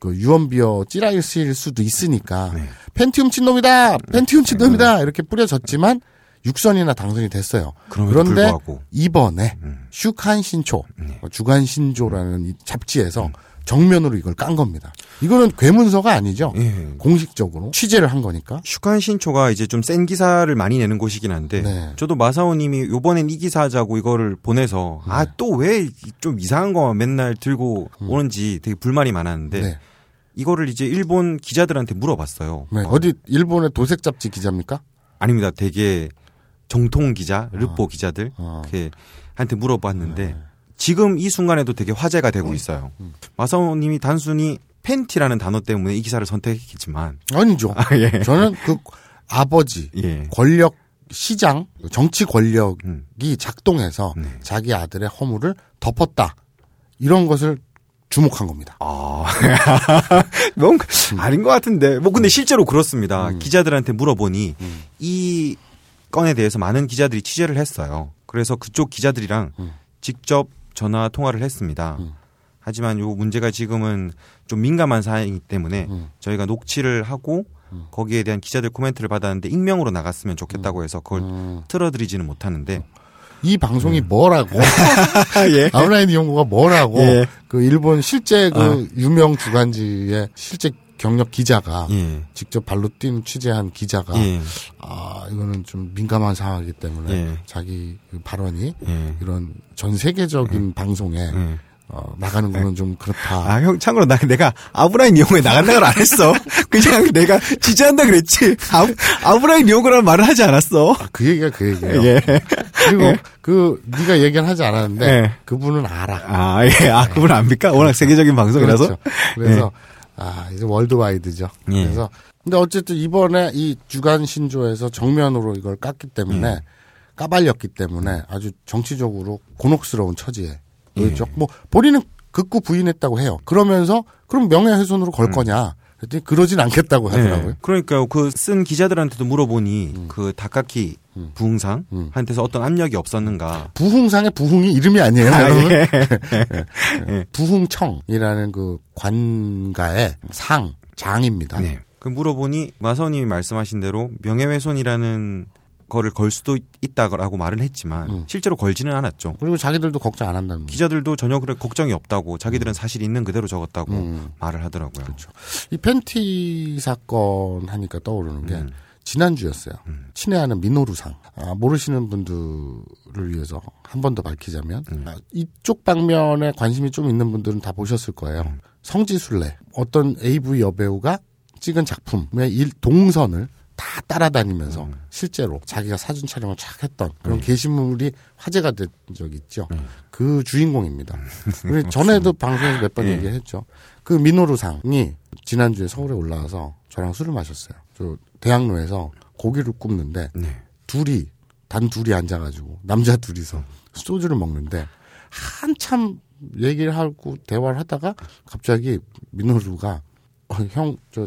그 유언비어 찌라일수일 수도 있으니까 팬티 훔친 놈이다! 팬티 훔친 놈이다! 이렇게 뿌려졌지만 6선이나 당선이 됐어요. 그런데 불구하고. 이번에 슈칸 신초, 주간 신조라는 잡지에서 정면으로 이걸 깐 겁니다. 이거는 괴문서가 아니죠. 예. 공식적으로 취재를 한 거니까. 슈칸 신초가 이제 좀 센 기사를 많이 내는 곳이긴 한데 네. 저도 마사오님이 요번엔 이 기사 하자고 이거를 보내서 네. 아, 또 왜 좀 이상한 거만 맨날 들고 오는지 되게 불만이 많았는데 네. 이거를 이제 일본 기자들한테 물어봤어요. 네. 어디 일본의 도색 잡지 기자입니까? 아닙니다. 되게 정통 기자, 르포 기자들 한테 물어봤는데 네. 지금 이 순간에도 되게 화제가 되고 있어요. 마사오님이 단순히 팬티라는 단어 때문에 이 기사를 선택했지만 아니죠. 아, 예. 저는 그 아버지, 예. 권력, 시장, 정치 권력이 작동해서 네. 자기 아들의 허물을 덮었다. 이런 것을 주목한 겁니다. 아, 너무 아닌 것 같은데. 뭐 근데 실제로 그렇습니다. 기자들한테 물어보니 이 건에 대해서 많은 기자들이 취재를 했어요. 그래서 그쪽 기자들이랑 직접 전화 통화를 했습니다. 하지만 이 문제가 지금은 좀 민감한 사안이기 때문에 저희가 녹취를 하고 거기에 대한 기자들 코멘트를 받았는데 익명으로 나갔으면 좋겠다고 해서 그걸 틀어드리지는 못하는데 이 방송이 뭐라고? 예. 아브라인 연구가 뭐라고? 예. 그 일본 실제 그 유명 주간지의 실제 경력 기자가 예. 직접 발로 뛴 취재한 기자가 예. 아 이거는 좀 민감한 상황이기 때문에 예. 자기 발언이 예. 이런 전 세계적인 방송에 나가는 거는 좀 그렇다. 아, 형, 참고로 내가 아브라인 니홍고에 나간다고 안 했어. 그냥 내가 지지한다 그랬지. 아브라인 니홍고라는 말을 하지 않았어. 아, 그 얘기가 그 얘기예요. 예. 그리고 예. 그 네가 얘기는 하지 않았는데 예. 그분은 알아. 아, 예. 아, 그분 압니까? 워낙 세계적인 방송이라서. 그렇죠. 그래서 예. 아, 이제 월드와이드죠. 예. 그래서 근데 어쨌든 이번에 이 주간 신조에서 정면으로 이걸 깠기 때문에 까발렸기 때문에 아주 정치적으로 곤혹스러운 처지에 그렇죠. 예. 뭐 본인은 극구 부인했다고 해요. 그러면서 그럼 명예훼손으로 걸 거냐? 그랬더니 그러진 않겠다고 하더라고요. 예. 그러니까요. 그 쓴 기자들한테도 물어보니 그 다카키 부흥상 한테서 어떤 압력이 없었는가? 부흥상의 부흥이 이름이 아니에요. 아, 여러분. 예. 예. 부흥청이라는 그 관가의 상 장입니다. 예. 그 물어보니 마사오님이 말씀하신 대로 명예훼손이라는 거를 걸 수도 있다고 말은 했지만 실제로 걸지는 않았죠. 그리고 자기들도 걱정 안 한다는 기자들도 전혀 그래 걱정이 없다고 자기들은 사실 있는 그대로 적었다고 말을 하더라고요. 그렇죠. 이 팬티 사건 하니까 떠오르는 게 지난주였어요. 친애하는 미노루상. 아, 모르시는 분들을 위해서 한 번 더 밝히자면 아, 이쪽 방면에 관심이 좀 있는 분들은 다 보셨을 거예요. 성지순례. 어떤 AV 여배우가 찍은 작품의 동선을 다 따라다니면서 실제로 자기가 사진 촬영을 착 했던 그런 게시물이 화제가 된 적이 있죠. 그 주인공입니다. 우리 전에도 방송에서 몇 번 얘기했죠. 그 미노루상이 지난주에 서울에 올라와서 저랑 술을 마셨어요. 저 대학로에서 고기를 굽는데 둘이 단둘이 앉아가지고 남자 둘이서 소주를 먹는데 한참 얘기를 하고 대화를 하다가 갑자기 미노루가 형 저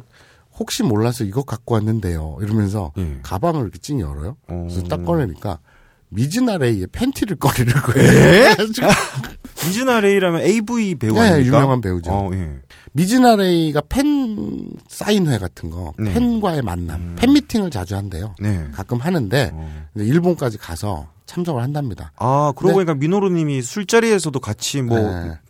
혹시 몰라서 이것 갖고 왔는데요. 이러면서 가방을 이렇게 찡 열어요. 그래서 딱 꺼내니까 미즈나레이의 팬티를 꺼내는 거예요. 미즈나레이라면 AV 배우 아닙니까? 네, 유명한 배우죠. 어, 예. 미즈나레이가 팬 사인회 같은 거, 팬과의 만남, 팬미팅을 자주 한대요. 네. 가끔 하는데 일본까지 가서 참석을 한답니다. 아, 그러고 보니까 미노루님이 술자리에서도 같이 뭐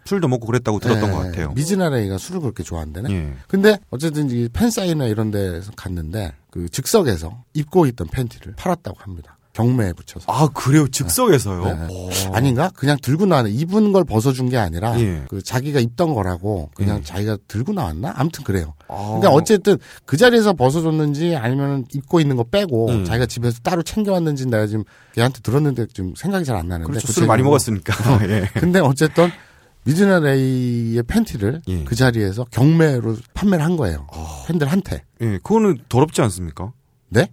술도 먹고 그랬다고 들었던 것 같아요. 미즈나레이가 술을 그렇게 좋아한대네. 근데 어쨌든 이 팬사인회 이런 데서 갔는데 그 즉석에서 입고 있던 팬티를 팔았다고 합니다. 경매에 붙여서. 아, 그래요? 즉석에서요? 네. 아닌가? 그냥 들고 나왔네. 입은 걸 벗어준 게 아니라 그 자기가 입던 거라고 그냥 자기가 들고 나왔나? 아무튼 그래요. 아. 근데 어쨌든 그 자리에서 벗어줬는지 아니면 입고 있는 거 빼고 자기가 집에서 따로 챙겨왔는지 내가 지금 얘한테 들었는데 지금 생각이 잘 안 나는데. 그렇죠. 술을 많이 먹었으니까. 예. 근데 어쨌든 미즈나 레이의 팬티를 그 자리에서 경매로 판매를 한 거예요. 팬들한테. 예, 그거는 더럽지 않습니까? 네?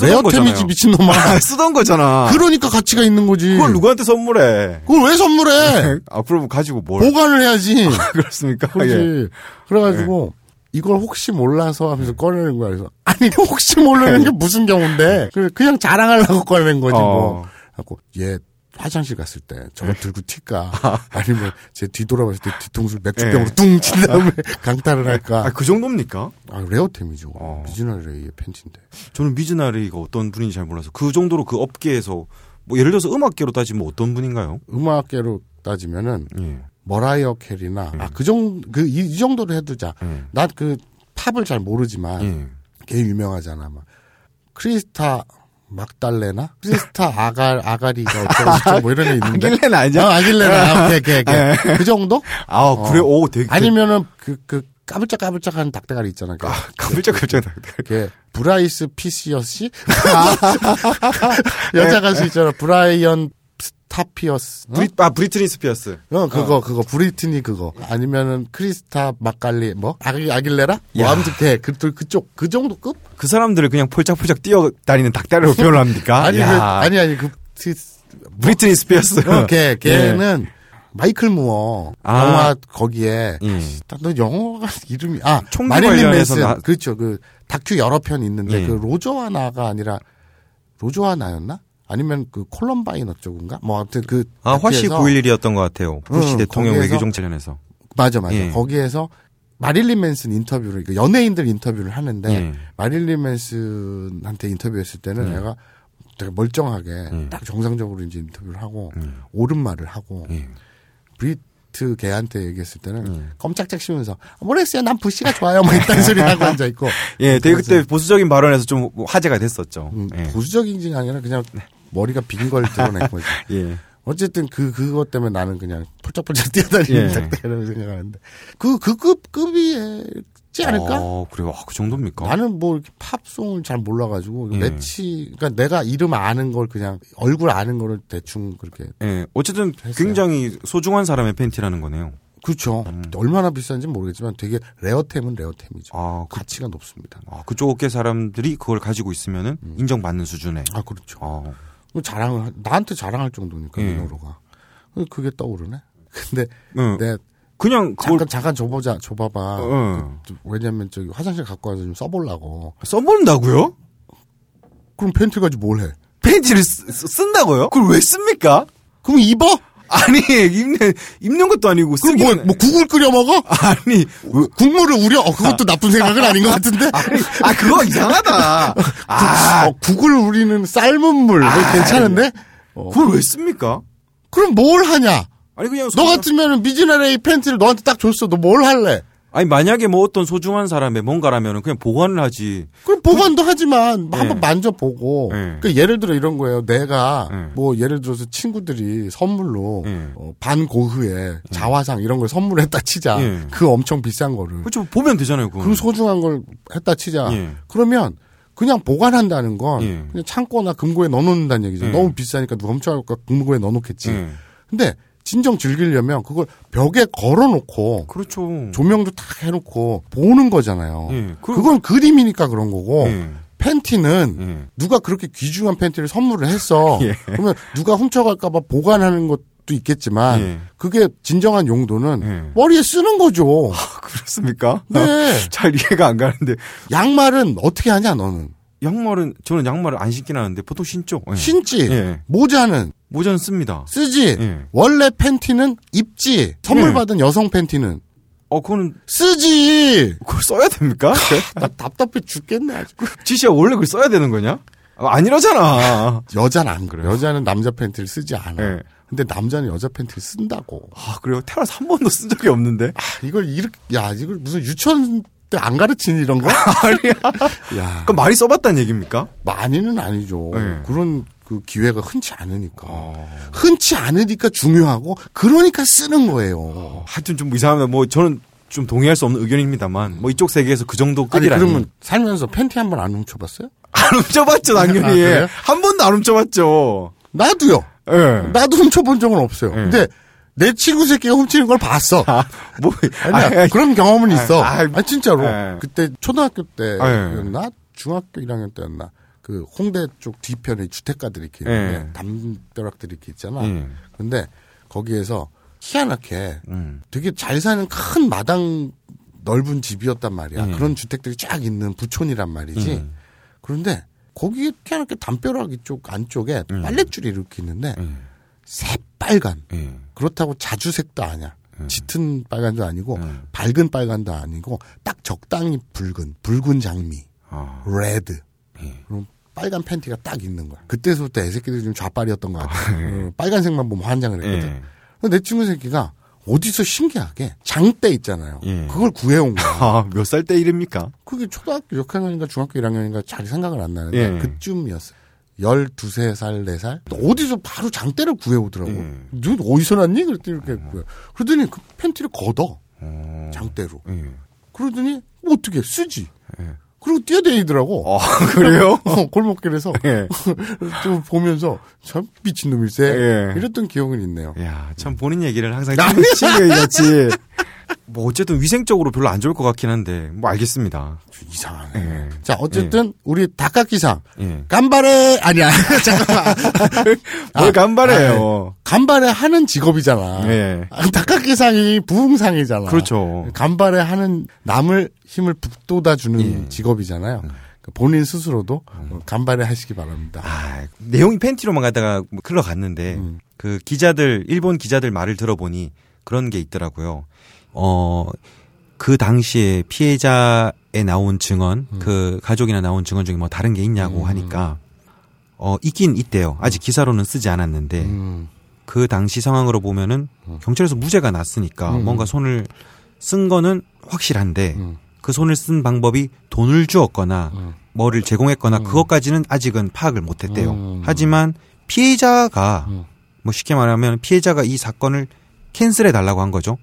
레어템이지 미친놈아. 쓰던 거잖아. 그러니까 가치가 있는 거지. 그걸 누구한테 선물해? 그걸 왜 선물해? 앞으로 가지고 뭘? 보관을 해야지. 아, 그렇습니까? 그렇지. 예. 그래가지고 이걸 혹시 몰라서 하면서 꺼내는 거야. 그래서 아니 혹시 모르는 게 무슨 경우인데? 그냥 자랑하려고 꺼낸 거지 뭐. 하고 얘 화장실 갔을 때 저거 들고 튈까 아니면 제 뒤돌아봤을 때 뒤통수를 맥주병으로 뚱 친 다음에 강탈을 할까. 아, 그 정도입니까? 아, 레어템이죠. 미즈나레이의 팬티인데. 저는 미즈나레이가 어떤 분인지 잘 몰라서. 그 정도로 그 업계에서 뭐 예를 들어서 음악계로 따지면 어떤 분인가요? 음악계로 따지면은 머라이어 캐리나 아, 그 정도 그 이 정도로 해두자. 난 그 팝을 잘 모르지만 걔 유명하잖아. 막 크리스타 막달레나? 크리스타 아가리가 어쩌고 뭐 이런 게 있는데. 아길레나 아니야? 아길레나. 걔. 그 정도? 아, 그래? 오, 되게. 아니면은 그 까불짝까불짝한 닭대가리 있잖아. 아, 까불짝까불짝 닭대가리. 걔 브라이스 피시어시? 여자 가수 있잖아. 브라이언 스타피어스. 브리트니 스피어스. 그거 브리트니 그거. 아니면은 크리스타 막갈리 뭐? 아길레라? 뭐 아무튼 걔 그쪽 그 정도 급? 그 사람들을 그냥 폴짝폴짝 뛰어다니는 닭다리로 표현을 합니까? 브리트니 스피어스. 걔는 마이클 무어 영화 거기에 너 영어가 이름이 마릴린 맨슨. 그렇죠. 그 다큐 여러 편 있는데 그 로저와나가 아니라 로저와나였나? 아니면 그 콜럼바인 어쩌군가? 뭐 아무튼 그 화씨 9.11이었던 것 같아요. 부시 대통령 외교정 관련해서. 맞아. 거기에서 마릴린 맨슨 인터뷰를 연예인들 인터뷰를 하는데 마릴린 맨슨한테 인터뷰했을 때는 내가 되게 멀쩡하게 딱 정상적으로 이제 인터뷰를 하고 옳은 말을 하고 브리트 걔한테 얘기했을 때는 껌짝짝 씹으면서 모르겠어요. 난 부시가 좋아요. 뭐 이딴 소리 하고 앉아 있고. 되게 그때 보수적인 발언에서 좀 화제가 됐었죠. 보수적인지 아니라 그냥 머리가 빈 걸 드러낸 거지. 어쨌든 그것 때문에 나는 그냥 폴짝폴짝 뛰어다니는 닭다리라고 생각하는데 급이지 않을까? 아, 그래요? 아, 그 정도입니까? 나는 뭐 팝송을 잘 몰라가지고 매치 그러니까 내가 이름 아는 걸 그냥 얼굴 아는 거를 대충 그렇게. 어쨌든 했어요. 굉장히 소중한 사람의 팬티라는 거네요. 그렇죠. 얼마나 비싼지 모르겠지만 되게 레어템은 레어템이죠. 아, 가치가 높습니다. 아, 그쪽 업계 사람들이 그걸 가지고 있으면은 인정받는 수준에. 아, 그렇죠. 자랑을 나한테 자랑할 정도니까 민호로가 그게 떠오르네. 근데 내가 그냥 잠깐 줘봐봐. 왜냐면 저기 화장실 갖고 와서 좀 써보려고. 써본다고요? 그럼 팬티 가지고 뭘 해? 팬티를 쓴다고요? 그걸 왜 씁니까? 그럼 입어? 아니 입는 것도 아니고 그럼 뭐 국을 끓여 먹어? 아니 국물을 우려? 그것도 나쁜 생각은 아닌 것 같은데? 아 그거 이상하다. 국을 우리는 삶은 물 괜찮은데? 그걸 왜 씁니까? 그럼 뭘 하냐? 아니 그냥 너 같으면 미즈나레이 팬티를 너한테 딱 줬어. 너 뭘 할래? 아니 만약에 뭐 어떤 소중한 사람의 뭔가라면은 그냥 보관을 하지. 그럼 보관도 하지만 한번 만져보고. 그러니까 예를 들어 이런 거예요. 내가 뭐 예를 들어서 친구들이 선물로 반고흐의 자화상 이런 걸 선물했다 치자. 그 엄청 비싼 거를. 그렇죠. 보면 되잖아요. 그 소중한 걸 했다 치자. 그러면 그냥 보관한다는 건 그냥 창고나 금고에 넣어놓는다는 얘기죠. 너무 비싸니까 누가 훔쳐갈까 금고에 넣어놓겠지. 근데 진정 즐기려면 그걸 벽에 걸어놓고 그렇죠. 조명도 다 해놓고 보는 거잖아요. 그건 그림이니까 그런 거고 팬티는 누가 그렇게 귀중한 팬티를 선물을 했어. 그러면 누가 훔쳐갈까 봐 보관하는 것도 있겠지만 그게 진정한 용도는 머리에 쓰는 거죠. 아, 그렇습니까? 네. 잘 이해가 안 가는데. 양말은 어떻게 하냐 너는? 양말은 저는 양말을 안 신긴 하는데 보통 신죠. 신지. 모자는 씁니다. 쓰지. 원래 팬티는 입지. 선물 받은 여성 팬티는 그거는 쓰지. 그걸 써야 됩니까? 나 답답해 죽겠네 아주. 지시야 원래 그걸 써야 되는 거냐? 아니라잖아. 여자는 안 그래요. 여자는 남자 팬티를 쓰지 않아. 근데 남자는 여자 팬티를 쓴다고. 아 그래요? 테라스 한 번도 쓴 적이 없는데. 이걸 이렇게 이걸 무슨 유치원 때 안 가르치니 이런 거? 아니야. 그럼 많이 써봤단 얘기입니까? 많이는 아니죠. 그런 그 기회가 흔치 않으니까. 흔치 않으니까 중요하고 그러니까 쓰는 거예요. 하여튼 좀 이상합니다. 뭐 저는 좀 동의할 수 없는 의견입니다만 뭐 이쪽 세계에서 그 정도 급이라니. 그러면 살면서 팬티 한 번 안 훔쳐봤어요? 안 훔쳐봤죠 당연히. 한 번도 안 훔쳐봤죠. 나도요. 나도 훔쳐본 적은 없어요. 근데 내 친구 새끼가 훔치는 걸 봤어. 아니야. 그런 경험은 있어. 진짜로. 그때 초등학교 때였나? 중학교 1학년 때였나? 그 홍대 쪽 뒤편에 주택가들이 이렇게 있는데 담벼락들이 이렇게 있잖아. 근데 거기에서 희한하게 되게 잘 사는 큰 마당 넓은 집이었단 말이야. 그런 주택들이 쫙 있는 부촌이란 말이지. 그런데 거기에 희한하게 담벼락 이쪽 안쪽에 빨랫줄이 이렇게 있는데 새빨간. 예. 그렇다고 자주색도 아니야. 예. 짙은 빨간도 아니고 예. 밝은 빨간도 아니고 딱 적당히 붉은 장미. 아. 레드. 예. 그럼 빨간 팬티가 딱 있는 거야. 그때서부터 애새끼들이 좀 좌빨이었던 것 같아. 아, 예. 빨간색만 보면 환장을 했거든. 예. 내 친구 새끼가 어디서 신기하게 장대 있잖아요. 예. 그걸 구해온 거야. 아, 몇 살 때 일입니까? 그게 초등학교 6학년인가 중학교 1학년인가 잘 생각을 안 나는데 예. 그쯤이었어요. 12세 살, 4살? 어디서 바로 장대를 구해오더라고. 너 어디서 났니? 그랬더니 이렇게 구해. 그러더니 그 팬티를 걷어. 장대로. 그러더니 뭐 어떻게 쓰지? 그리고 뛰어다니더라고. 아, 그래요? 골목길에서. 예. 좀 보면서 참 미친놈일세. 예. 이랬던 기억은 있네요. 야, 참 본인 얘기를 항상 챙겨야지. 뭐 어쨌든 위생적으로 별로 안 좋을 것 같긴 한데 뭐 알겠습니다. 이상하네. 예. 자 어쨌든 예. 우리 닭가기상 예. 간발에 아니야 잠깐만 뭘 간발해요? 간발에 하는 직업이잖아. 예. 닭가기상이 부흥상이잖아. 그렇죠. 간발에 하는 남을 힘을 북돋아 주는 예. 직업이잖아요. 본인 스스로도 간발에 하시기 바랍니다. 아, 내용이 팬티로만 가다가 흘러갔는데 그 기자들 일본 기자들 말을 들어보니 그런 게 있더라고요. 그 당시에 피해자에 나온 증언, 그 가족이나 나온 증언 중에 뭐 다른 게 있냐고 하니까, 있긴 있대요. 아직 기사로는 쓰지 않았는데, 그 당시 상황으로 보면은 경찰에서 무죄가 났으니까 뭔가 손을 쓴 거는 확실한데, 그 손을 쓴 방법이 돈을 주었거나, 뭐를 제공했거나, 그것까지는 아직은 파악을 못 했대요. 하지만 피해자가, 뭐 쉽게 말하면 피해자가 이 사건을 캔슬해 달라고 한 거죠.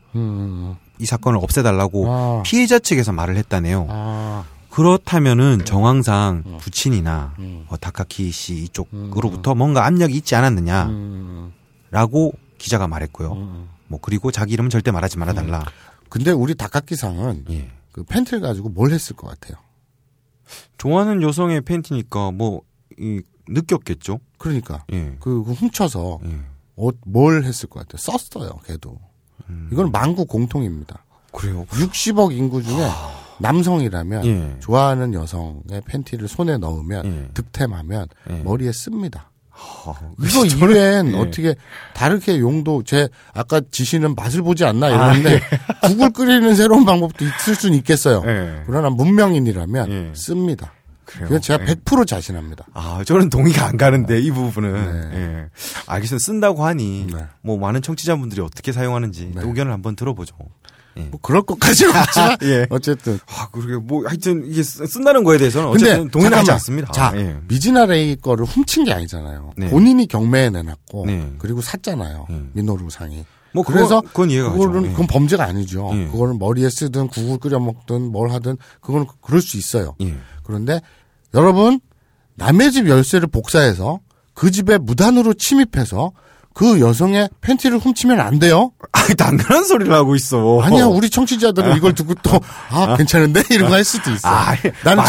이 사건을 없애달라고 아. 피해자 측에서 말을 했다네요. 아. 그렇다면은 정황상 부친이나 다카키 씨 이쪽으로부터 뭔가 압력이 있지 않았느냐라고 기자가 말했고요. 뭐 그리고 자기 이름은 절대 말하지 말아달라. 근데 우리 다카키상은 예. 그 팬티를 가지고 뭘 했을 것 같아요? 좋아하는 여성의 팬티니까 뭐 느꼈겠죠. 그러니까 예. 그 훔쳐서. 예. 뭘 했을 것 같아요? 썼어요, 걔도. 이건 만국 공통입니다. 그래요? 60억 인구 중에 남성이라면 예. 좋아하는 여성의 팬티를 손에 넣으면 예. 득템하면 예. 머리에 씁니다. 이거 이외엔 예. 어떻게 다르게 용도 제 아까 지시는 맛을 보지 않나 이러는데 예. 국을 끓이는 새로운 방법도 있을 순 있겠어요. 예. 그러나 문명인이라면 예. 씁니다. 그건 제가 100% 자신합니다. 아, 저는 동의가 안 가는데 네. 이 부분은. 네. 예. 알겠습니다. 쓴다고 하니 네. 뭐 많은 청취자분들이 어떻게 사용하는지 네. 의견을 한번 들어보죠. 예. 뭐 그럴 것까지는 없지만 예. 어쨌든. 아, 그러게 뭐 하여튼 이게 쓴다는 거에 대해서는 어쨌든 동의는 하지 않습니다. 자, 예. 미즈나레이 거를 훔친 게 아니잖아요. 네. 본인이 경매에 내놨고 네. 그리고 샀잖아요. 미노루 상이. 뭐 그래서 그건 이해가 그거는 예. 그건 범죄가 아니죠. 예. 그거는 머리에 쓰든 국을 끓여 먹든 뭘 하든 그건 그럴 수 있어요. 예. 그런데 여러분 남의 집 열쇠를 복사해서 그 집에 무단으로 침입해서 그 여성의 팬티를 훔치면 안 돼요? 아니 당연한 소리를 하고 있어. 아니야 우리 청취자들은 이걸 듣고 또 아 괜찮은데 이런 거 할 수도 있어. 나는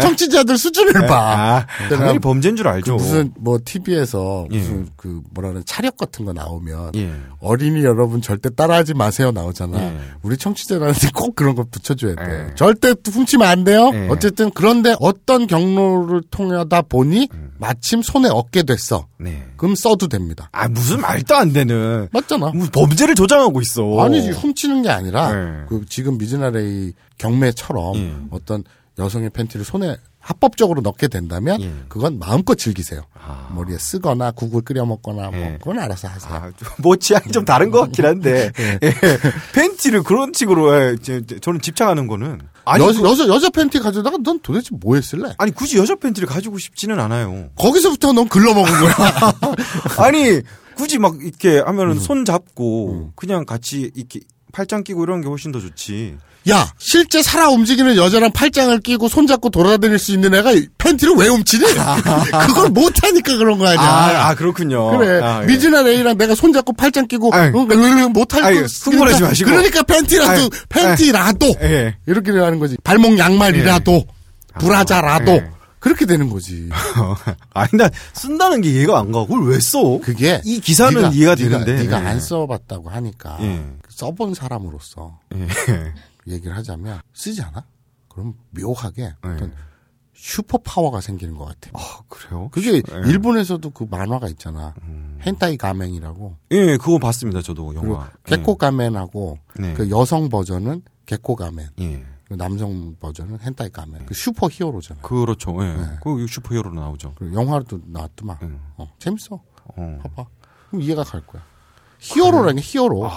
청취자들 수준을 봐. 당연히 범죄인 줄 알죠. 그 무슨 뭐 TV에서 무슨 예. 그 뭐라는 차력 같은 거 나오면 예. 어린이 여러분 절대 따라하지 마세요 나오잖아. 예. 우리 청취자들한테 꼭 그런 거 붙여줘야 돼. 예. 절대 훔치면 안 돼요. 예. 어쨌든 그런데 어떤 경로를 통하다 보니 마침 손에 얻게 됐어. 네. 그럼 써도 됩니다. 아 무슨 말도 안 되는. 맞잖아. 무슨 범죄를 조장하고 있어. 아니지 훔치는 게 아니라 네. 그 지금 미즈나레이 경매처럼 네. 어떤 여성의 팬티를 손에 합법적으로 넣게 된다면 네. 그건 마음껏 즐기세요. 아. 머리에 쓰거나 국을 끓여 먹거나 네. 뭐 그건 알아서 하세요. 아, 뭐 취향이 좀 다른 것 같긴 한데 네. 예. 팬티를 그런 식으로 저는 집착하는 거는 아니, 여자 팬티 가져다가 넌 도대체 뭐 했을래? 아니 굳이 여자 팬티를 가지고 싶지는 않아요. 거기서부터 넌 글러먹은 거야. 아니 굳이 막 이렇게 하면은 손 잡고 그냥 같이 이렇게 팔짱 끼고 이런 게 훨씬 더 좋지. 야, 실제 살아 움직이는 여자랑 팔짱을 끼고 손 잡고 돌아다닐 수 있는 애가 팬티를 왜 훔치니? 그걸 못 하니까 그런 거 아니야. 아 그렇군요. 그래. 아, 예. 미즈나 레이랑 내가 손 잡고 팔짱 끼고 못 할 거. 흥분하지 마시고. 그러니까 팬티라도 예. 이렇게 하는 거지. 발목 양말이라도 예. 브라자라도. 예. 그렇게 되는 거지. 아니, 나 쓴다는 게 이해가 안 가. 그걸 왜 써? 그게. 이 기사는 이해가 되는데. 네가 안 써봤다고 하니까. 예. 써본 사람으로서. 예. 얘기를 하자면, 쓰지 않아? 그럼 묘하게. 예. 어떤 슈퍼 파워가 생기는 것 같아요. 아, 그래요? 그게 예. 일본에서도 그 만화가 있잖아. 헨타이 가멘이라고. 예, 그거 봤습니다. 저도 영화. 개코 가멘하고 네. 그 여성 버전은 개코 가멘. 예. 남성 버전은 헨타이 가멘. 네. 그 슈퍼 히어로잖아요. 그렇죠. 예. 네. 그 슈퍼 히어로 나오죠. 영화도 나왔더만. 네. 재밌어. 봐봐. 그럼 이해가 갈 거야. 히어로라는 게 히어로. 아...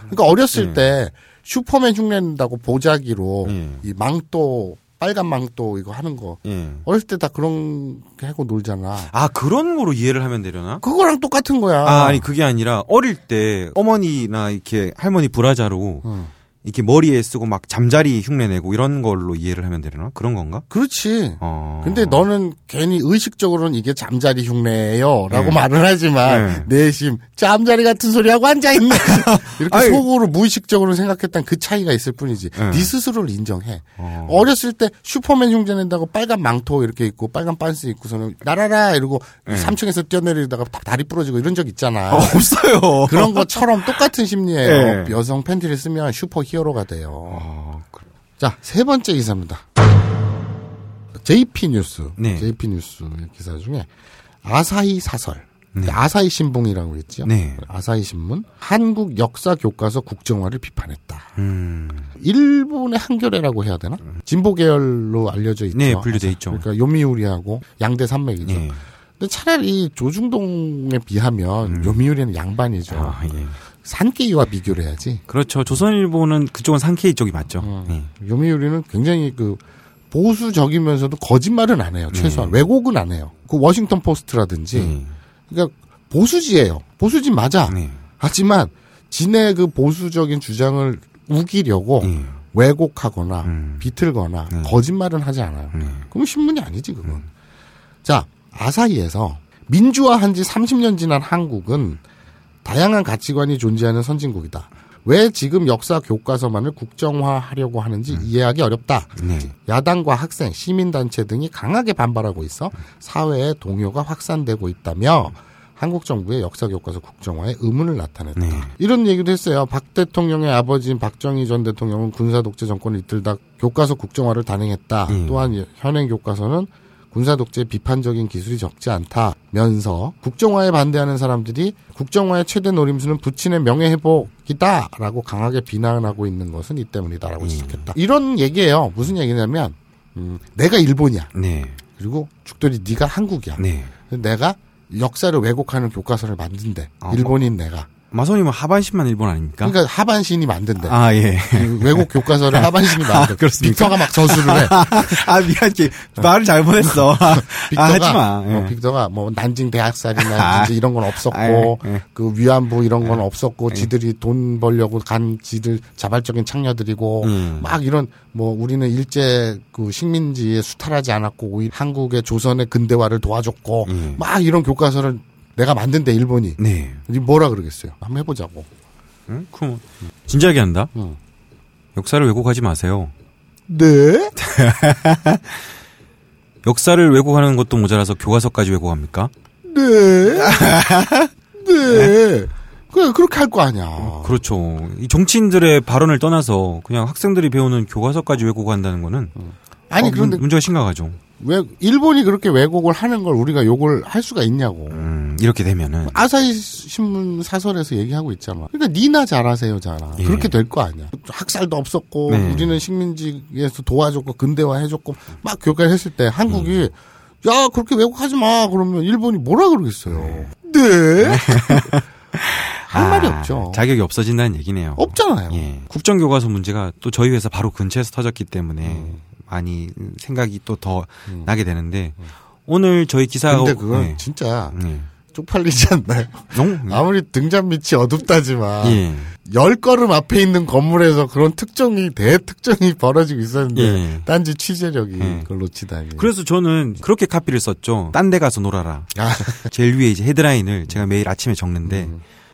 그러니까 어렸을 네. 때 슈퍼맨 흉내낸다고 보자기로 네. 이 망토 빨간 망토 이거 하는 거 네. 어렸을 때 다 그런 게 하고 놀잖아. 아 그런 거로 이해를 하면 되려나? 그거랑 똑같은 거야. 아, 아니 그게 아니라 어릴 때 어머니나 이렇게 할머니 브라자로. 이렇게 머리에 쓰고 막 잠자리 흉내내고 이런 걸로 이해를 하면 되려나? 그런 건가? 그렇지. 근데 너는 괜히 의식적으로는 이게 잠자리 흉내예요 라고 네. 말을 하지만 네. 내심 잠자리 같은 소리하고 앉아있네 이렇게 아니, 속으로 무의식적으로 생각했던 그 차이가 있을 뿐이지 네 스스로를 인정해. 어렸을 때 슈퍼맨 흉내낸다고 빨간 망토 이렇게 입고 빨간 빤스 입고서는 나라라 이러고 네. 3층에서 뛰어내리다가 다리 부러지고 이런 적 있잖아. 없어요. 그런 것처럼 똑같은 심리예요. 네. 여성 팬티를 쓰면 슈퍼 히어로가 돼요. 그래. 자, 세 번째 기사입니다. JP 뉴스, 네. JP 뉴스 기사 중에 아사히 사설, 네. 아사히 신봉이라고 했죠. 네. 아사히 신문, 한국 역사 교과서 국정화를 비판했다. 일본의 한겨레라고 해야 되나? 진보 계열로 알려져 있죠. 네, 분류돼 있죠. 그러니까 요미우리하고 양대 산맥이죠. 네. 근데 차라리 조중동에 비하면 요미우리는 양반이죠. 아, 예. 산케이와 비교를 해야지. 그렇죠. 조선일보는 그쪽은 산케이 쪽이 맞죠. 네. 요미우리는 굉장히 그 보수적이면서도 거짓말은 안 해요. 최소한 왜곡은 안 해요. 그 워싱턴 포스트라든지 그러니까 보수지예요. 보수지 맞아. 하지만 진의 그 보수적인 주장을 우기려고 왜곡하거나 비틀거나 거짓말은 하지 않아요. 그럼 신문이 아니지 그건. 자 아사히에서 민주화한 지 30년 지난 한국은 다양한 가치관이 존재하는 선진국이다. 왜 지금 역사 교과서만을 국정화하려고 하는지 이해하기 어렵다. 네. 야당과 학생, 시민단체 등이 강하게 반발하고 있어 사회의 동요가 확산되고 있다며 한국 정부의 역사 교과서 국정화에 의문을 나타냈다. 네. 이런 얘기도 했어요. 박 대통령의 아버지인 박정희 전 대통령은 군사독재 정권을 이끌다 교과서 국정화를 단행했다. 또한 현행 교과서는 군사독재 비판적인 기술이 적지 않다면서 국정화에 반대하는 사람들이 국정화의 최대 노림수는 부친의 명예회복이다라고 강하게 비난하고 있는 것은 이 때문이다라고 지적했다. 이런 얘기예요. 무슨 얘기냐면 내가 일본이야. 네. 그리고 죽돌이 네가 한국이야. 네. 내가 역사를 왜곡하는 교과서를 만든대. 일본인 내가. 마소님은 하반신만 일본 아닙니까? 그러니까 하반신이 만든대. 아, 예. 외국 교과서를 하반신이 만든대. 아, 그렇습니까? 빅터가 막 저술을 해. 아, 미안해. 말을 잘못했어. 빅터가, 하지 마. 예. 빅터가 뭐 난징 대학살이나 이런 건 없었고, 아, 예. 그 위안부 이런 건 없었고, 예. 지들이 돈 벌려고 간 지들 자발적인 창녀들이고, 막 이런 뭐 우리는 일제 그 식민지에 수탈하지 않았고, 오히려 한국의 조선의 근대화를 도와줬고, 막 이런 교과서를 내가 만든데 일본이. 네. 뭐라 그러겠어요. 한번 해보자고. 응? 그럼 진지하게 한다. 응. 역사를 왜곡하지 마세요. 네. 역사를 왜곡하는 것도 모자라서 교과서까지 왜곡합니까? 네. 네. 그래 그렇게 할 거 아니야. 그렇죠. 이 정치인들의 발언을 떠나서 그냥 학생들이 배우는 교과서까지 왜곡한다는 거는. 아니 그런데 문제가 심각하죠. 왜 일본이 그렇게 왜곡을 하는 걸 우리가 욕을 할 수가 있냐고. 이렇게 되면은 아사히 신문 사설에서 얘기하고 있잖아. 그러니까 니나 잘하세요잖아. 예. 그렇게 될 거 아니야. 학살도 없었고 네. 우리는 식민지에서 도와줬고 근대화 해줬고 막 교육을 했을 때 한국이 야 그렇게 왜곡하지 마 그러면 일본이 뭐라 그러겠어요. 네. 할 말이 없죠. 자격이 없어진다는 얘기네요. 없잖아요. 예. 국정교과서 문제가 또 저희 회사 바로 근처에서 터졌기 때문에 많이 생각이 또 더 나게 되는데 오늘 저희 기사가 근데 그건 네. 진짜 쪽팔리지 않나요? 아무리 등잔 밑이 어둡다지만 예. 열 걸음 앞에 있는 건물에서 그런 특정이 대특정이 벌어지고 있었는데 예. 딴지 취재력이 그걸 놓치다니. 그래서 저는 그렇게 카피를 썼죠. 딴 데 가서 놀아라. 아. 제일 위에 이제 헤드라인을 제가 매일 아침에 적는데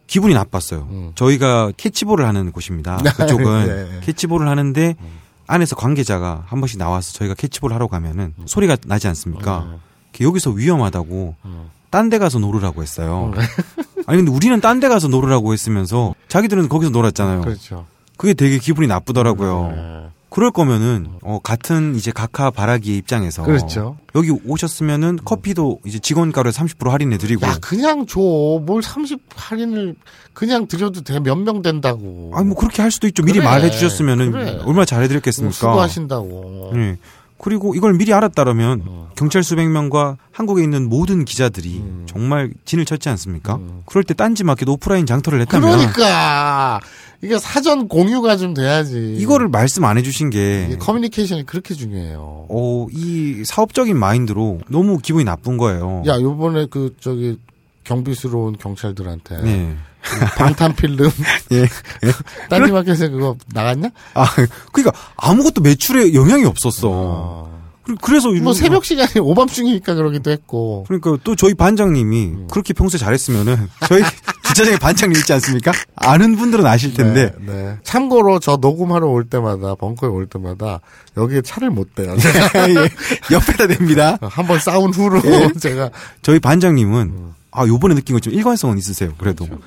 기분이 나빴어요. 저희가 캐치볼을 하는 곳입니다. 그쪽은 네. 캐치볼을 하는데 안에서 관계자가 한 번씩 나와서 저희가 캐치볼 하러 가면은 소리가 나지 않습니까? 여기서 위험하다고 딴 데 가서 놀으라고 했어요. 아니 근데 우리는 딴 데 가서 놀으라고 했으면서 자기들은 거기서 놀았잖아요. 그렇죠. 그게 되게 기분이 나쁘더라고요. 그럴 거면은 같은 이제 가카 바라기의 입장에서 그렇죠. 여기 오셨으면은 커피도 이제 직원가로 30% 할인해 드리고. 야, 그냥 줘. 뭘 30 할인을 그냥 드려도 돼. 몇 명 된다고. 아니 뭐 그렇게 할 수도 있죠. 그래. 미리 말해 주셨으면은 그래. 얼마나 잘해 드렸겠습니까. 수고하신다고. 네. 그리고 이걸 미리 알았다면 경찰 수백 명과 한국에 있는 모든 기자들이 정말 진을 쳤지 않습니까? 그럴 때 딴지 마켓 오프라인 장터를 했다면 그러니까 이게 사전 공유가 좀 돼야지. 이거를 말씀 안 해주신 게 커뮤니케이션이 그렇게 중요해요. 이 사업적인 마인드로 너무 기분이 나쁜 거예요. 야, 요번에 그 저기 경비스러운 경찰들한테 네. 방탄필름 예. 딴지 마켓에 그거 나갔냐? 아, 그러니까 아무것도 매출에 영향이 없었어. 아. 그래서 뭐 새벽 시간에 오밤중이니까 그러기도 했고. 그러니까 또 저희 반장님이 그렇게 평소에 잘했으면은 저희 주차장에 반장님 있지 않습니까? 아는 분들은 아실 텐데. 네, 네. 참고로 저 녹음하러 올 때마다 벙커에 올 때마다 여기에 차를 못 대요. 예. 옆에다 댑니다. 한번 싸운 후로 예. 제가 저희 반장님은 아 요번에 느낀 것처럼 일관성은 있으세요. 그래도. 그렇죠.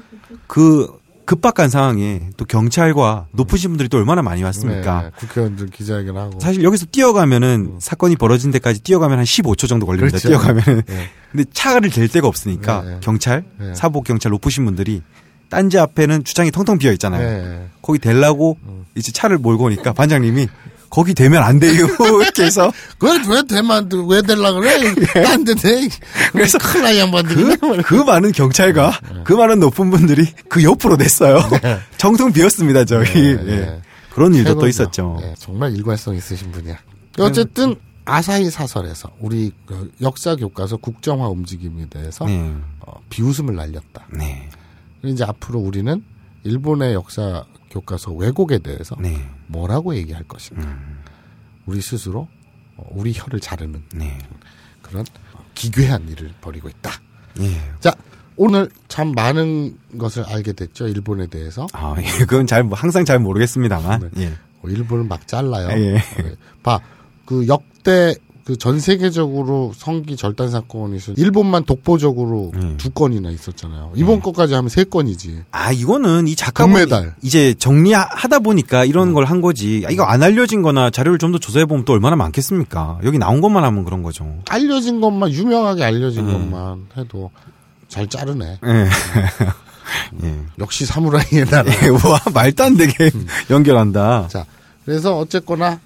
그 급박한 상황에 또 경찰과 높으신 분들이 또 얼마나 많이 왔습니까? 네, 국회의원들 기자회견하고 사실 여기서 뛰어가면은 사건이 벌어진 데까지 뛰어가면 한 15초 정도 걸립니다. 그렇죠. 뛰어가면은 네. 근데 차를 댈 데가 없으니까 네. 경찰 네. 사복 경찰 높으신 분들이 딴지 앞에는 주차장이 텅텅 비어 있잖아요. 네. 거기 대려고 이제 차를 몰고 오니까 반장님이 거기 대면 안 돼요. 이렇게 해서 그왜 대만 왜 대려 그래? 안 돼. 그래서 큰아이 한번 그 많은 경찰과 그 많은 높은 분들이 그 옆으로 냈어요. 네. 정통 비었습니다 저기. 네, 네. 네. 그런 일도 최고죠. 또 있었죠. 네, 정말 일관성 있으신 분이야. 어쨌든 아사히 사설에서 우리 역사 교과서 국정화 움직임에 대해서 네. 비웃음을 날렸다. 네. 이제 앞으로 우리는 일본의 역사 교과서 왜곡에 대해서 네. 뭐라고 얘기할 것인가. 우리 스스로 우리 혀를 자르는 네. 그런 기괴한 일을 벌이고 있다. 예. 자, 오늘 참 많은 것을 알게 됐죠. 일본에 대해서. 아, 예. 그건 항상 잘 모르겠습니다만. 네. 예. 일본은 막 잘라요. 예. 봐, 그 역대 그 전 세계적으로 성기 절단 사건이 있었. 일본만 독보적으로 2건이나 있었잖아요. 이번 것까지 하면 3건이지. 아 이거는 이 작가분이 이제 정리하다 보니까 이런 걸 한 거지. 야, 이거 안 알려진 거나 자료를 좀 더 조사해 보면 또 얼마나 많겠습니까. 여기 나온 것만 하면 그런 거죠. 알려진 것만 유명하게 알려진 것만 해도 잘 자르네. 예. 역시 사무라이의 나라. 예, 와 말도 안 되게 연결한다. 자 그래서 어쨌거나.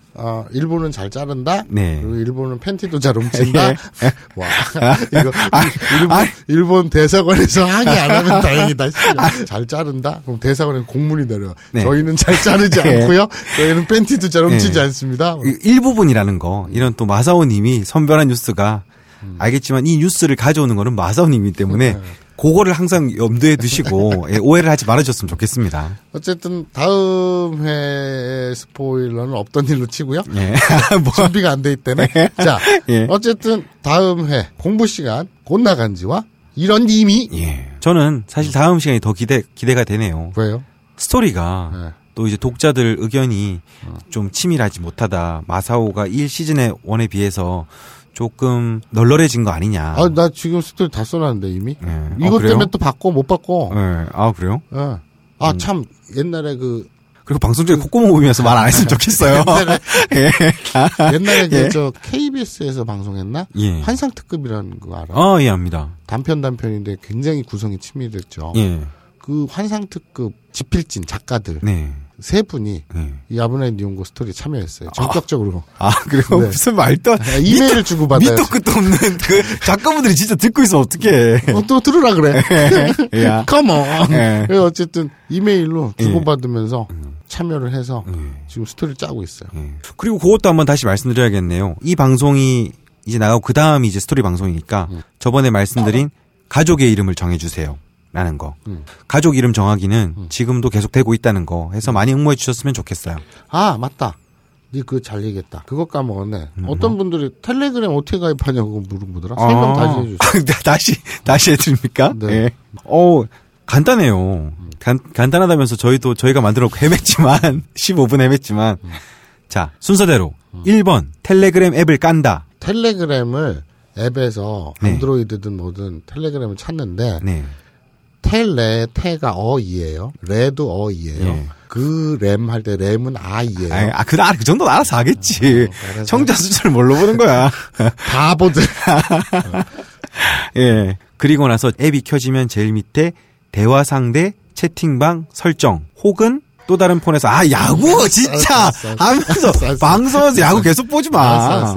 일본은 잘 자른다. 네. 그리고 일본은 팬티도 잘 훔친다. 예. 와, 이거 일본 대사관에서 항의 안 하면 다행이다. 잘 자른다. 그럼 대사관에서 공문이 내려와. 네. 저희는 잘 자르지 않고요. 저희는 팬티도 잘 훔치지 않습니다. 일부분이라는 거. 이런 또 마사오님이 선별한 뉴스가 알겠지만 이 뉴스를 가져오는 거는 마사오님이기 때문에. 그거를 항상 염두에 두시고 오해를 하지 말아주셨으면 좋겠습니다. 어쨌든 다음 회 스포일러는 없던 일로 치고요. 네. 준비가 안 돼 있다네. 네. 자, 네. 어쨌든 다음 회 공부 시간 곧 나간지와 이런 님이. 예. 저는 사실 다음 시간이 더 기대가 되네요. 왜요? 스토리가 네. 또 이제 독자들 의견이 좀 치밀하지 못하다. 마사오가 1시즌의 1에 비해서. 조금 널널해진 거 아니냐. 아, 나 지금 스토리 다 써놨는데 이미. 네. 이것 때문에 또 바꿔 못 바꿔. 네. 아 그래요? 예. 네. 아 참 옛날에 그리고 방송 중에 콧구멍 보면서 말 안 했으면 좋겠어요. 옛날에 예. 저 KBS에서 방송했나? 예. 환상 특급이라는 거 알아요? 아 예 압니다. 단편인데 굉장히 구성이 치밀했죠. 예. 그 환상 특급 지필진 작가들. 네. 세 분이 이 아부나이 니홍고 스토리에 참여했어요. 적극적으로. 아, 그래요? 네. 무슨 말도 안 이메일을 주고 받아요. 밑도 끝도 없는 그 작가분들이 진짜 듣고 있어 어떡해. 또 들으라 그래. Come on. 그래서 어쨌든 이메일로 주고 받으면서 참여를 해서 지금 스토리를 짜고 있어요. 그리고 그것도 한번 다시 말씀드려야겠네요. 이 방송이 이제 나가고 그 다음이 이제 스토리 방송이니까 저번에 말씀드린 가족의 이름을 정해 주세요. 라는 거. 가족 이름 정하기는 지금도 계속 되고 있다는 거 해서 많이 응모해 주셨으면 좋겠어요. 아 맞다. 네 그거 잘 얘기했다. 그거 까먹었네. 어떤 분들이 텔레그램 어떻게 가입하냐고 물어보더라. 설명 다시 해주세요. 다시 해드립니까? 네. 네. 간단해요. 간단하다면서 저희가 만들어놓고 헤맸지만 15분 헤맸지만 자 순서대로 1번 텔레그램 앱을 깐다. 텔레그램을 앱에서 안드로이드든 뭐든 텔레그램을 찾는데. 네. 텔레 테가 어이예요. 레도 어이예요. 예. 그 램 할 때 램은 아이예요. 그 정도는 알아서 하겠지. 청자 수준을 뭘로 보는 거야. 바보들. 예. 그리고 나서 앱이 켜지면 제일 밑에 대화 상대 채팅방 설정 혹은 또 다른 폰에서 야구 진짜 하면서 방송에서 야구 계속 보지 마.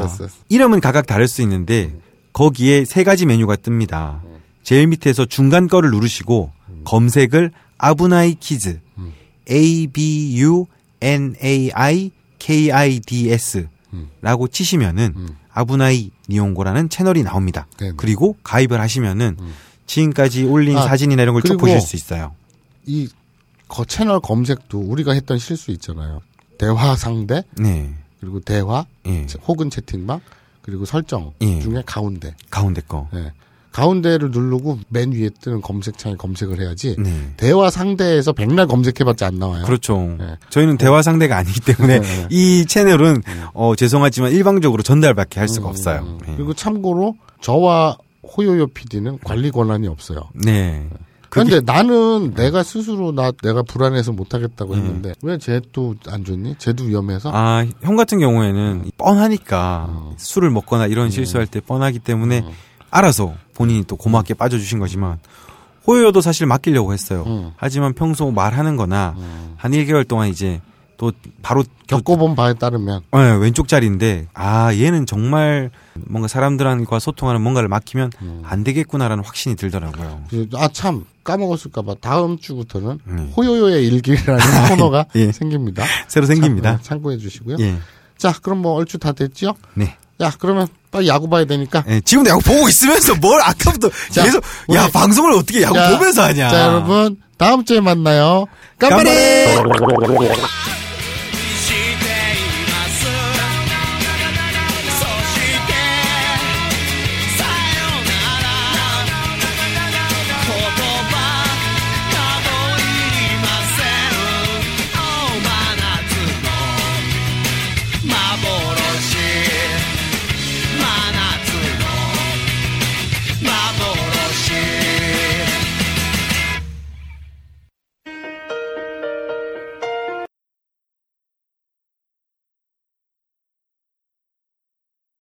이름은 각각 다를 수 있는데 거기에 세 가지 메뉴가 뜹니다. 제일 밑에서 중간 거를 누르시고 검색을 아부나이 키즈 ABUNAIKIDS라고 치시면은 아부나이 니홍고라는 채널이 나옵니다. 네네. 그리고 가입을 하시면은 지금까지 올린 사진이나 이런 걸 쭉 보실 수 있어요. 이 채널 검색도 우리가 했던 실수 있잖아요. 대화 상대, 네. 그리고 대화 네. 혹은 채팅방, 그리고 설정 네. 중에 가운데 거. 네. 가운데를 누르고 맨 위에 뜨는 검색창에 검색을 해야지 네. 대화 상대에서 백날 검색해봤자 안 나와요. 그렇죠. 네. 저희는 대화 상대가 아니기 때문에 네. 이 채널은 죄송하지만 일방적으로 전달밖에 할 수가 없어요. 그리고 참고로 저와 호요요 PD는 관리 권한이 없어요. 네. 근데 나는 내가 스스로 내가 불안해서 못하겠다고 했는데 왜 쟤 또 안 좋니? 쟤도 위험해서? 형 같은 경우에는 뻔하니까 술을 먹거나 이런 실수할 때 뻔하기 때문에 알아서 본인이 또 고맙게 빠져주신 거지만 호요도 사실 맡기려고 했어요. 하지만 평소 말하는 거나 한 1개월 동안 이제 또 바로 겪어본 바에 따르면 왼쪽 자리인데 얘는 정말 뭔가 사람들과 소통하는 뭔가를 맡기면 안 되겠구나라는 확신이 들더라고요. 참 까먹었을까 봐 다음 주부터는 호요요의 일기라는 코너가 예. 생깁니다. 새로 생깁니다. 참고해 주시고요. 예. 자 그럼 얼추 다 됐죠? 네. 야 그러면 빨리 야구 봐야 되니까. 네, 지금도 야구 보고 있으면서 뭘 아까부터 계속 방송을 어떻게 야구 보면서 하냐. 자 여러분 다음 주에 만나요. 깜바레.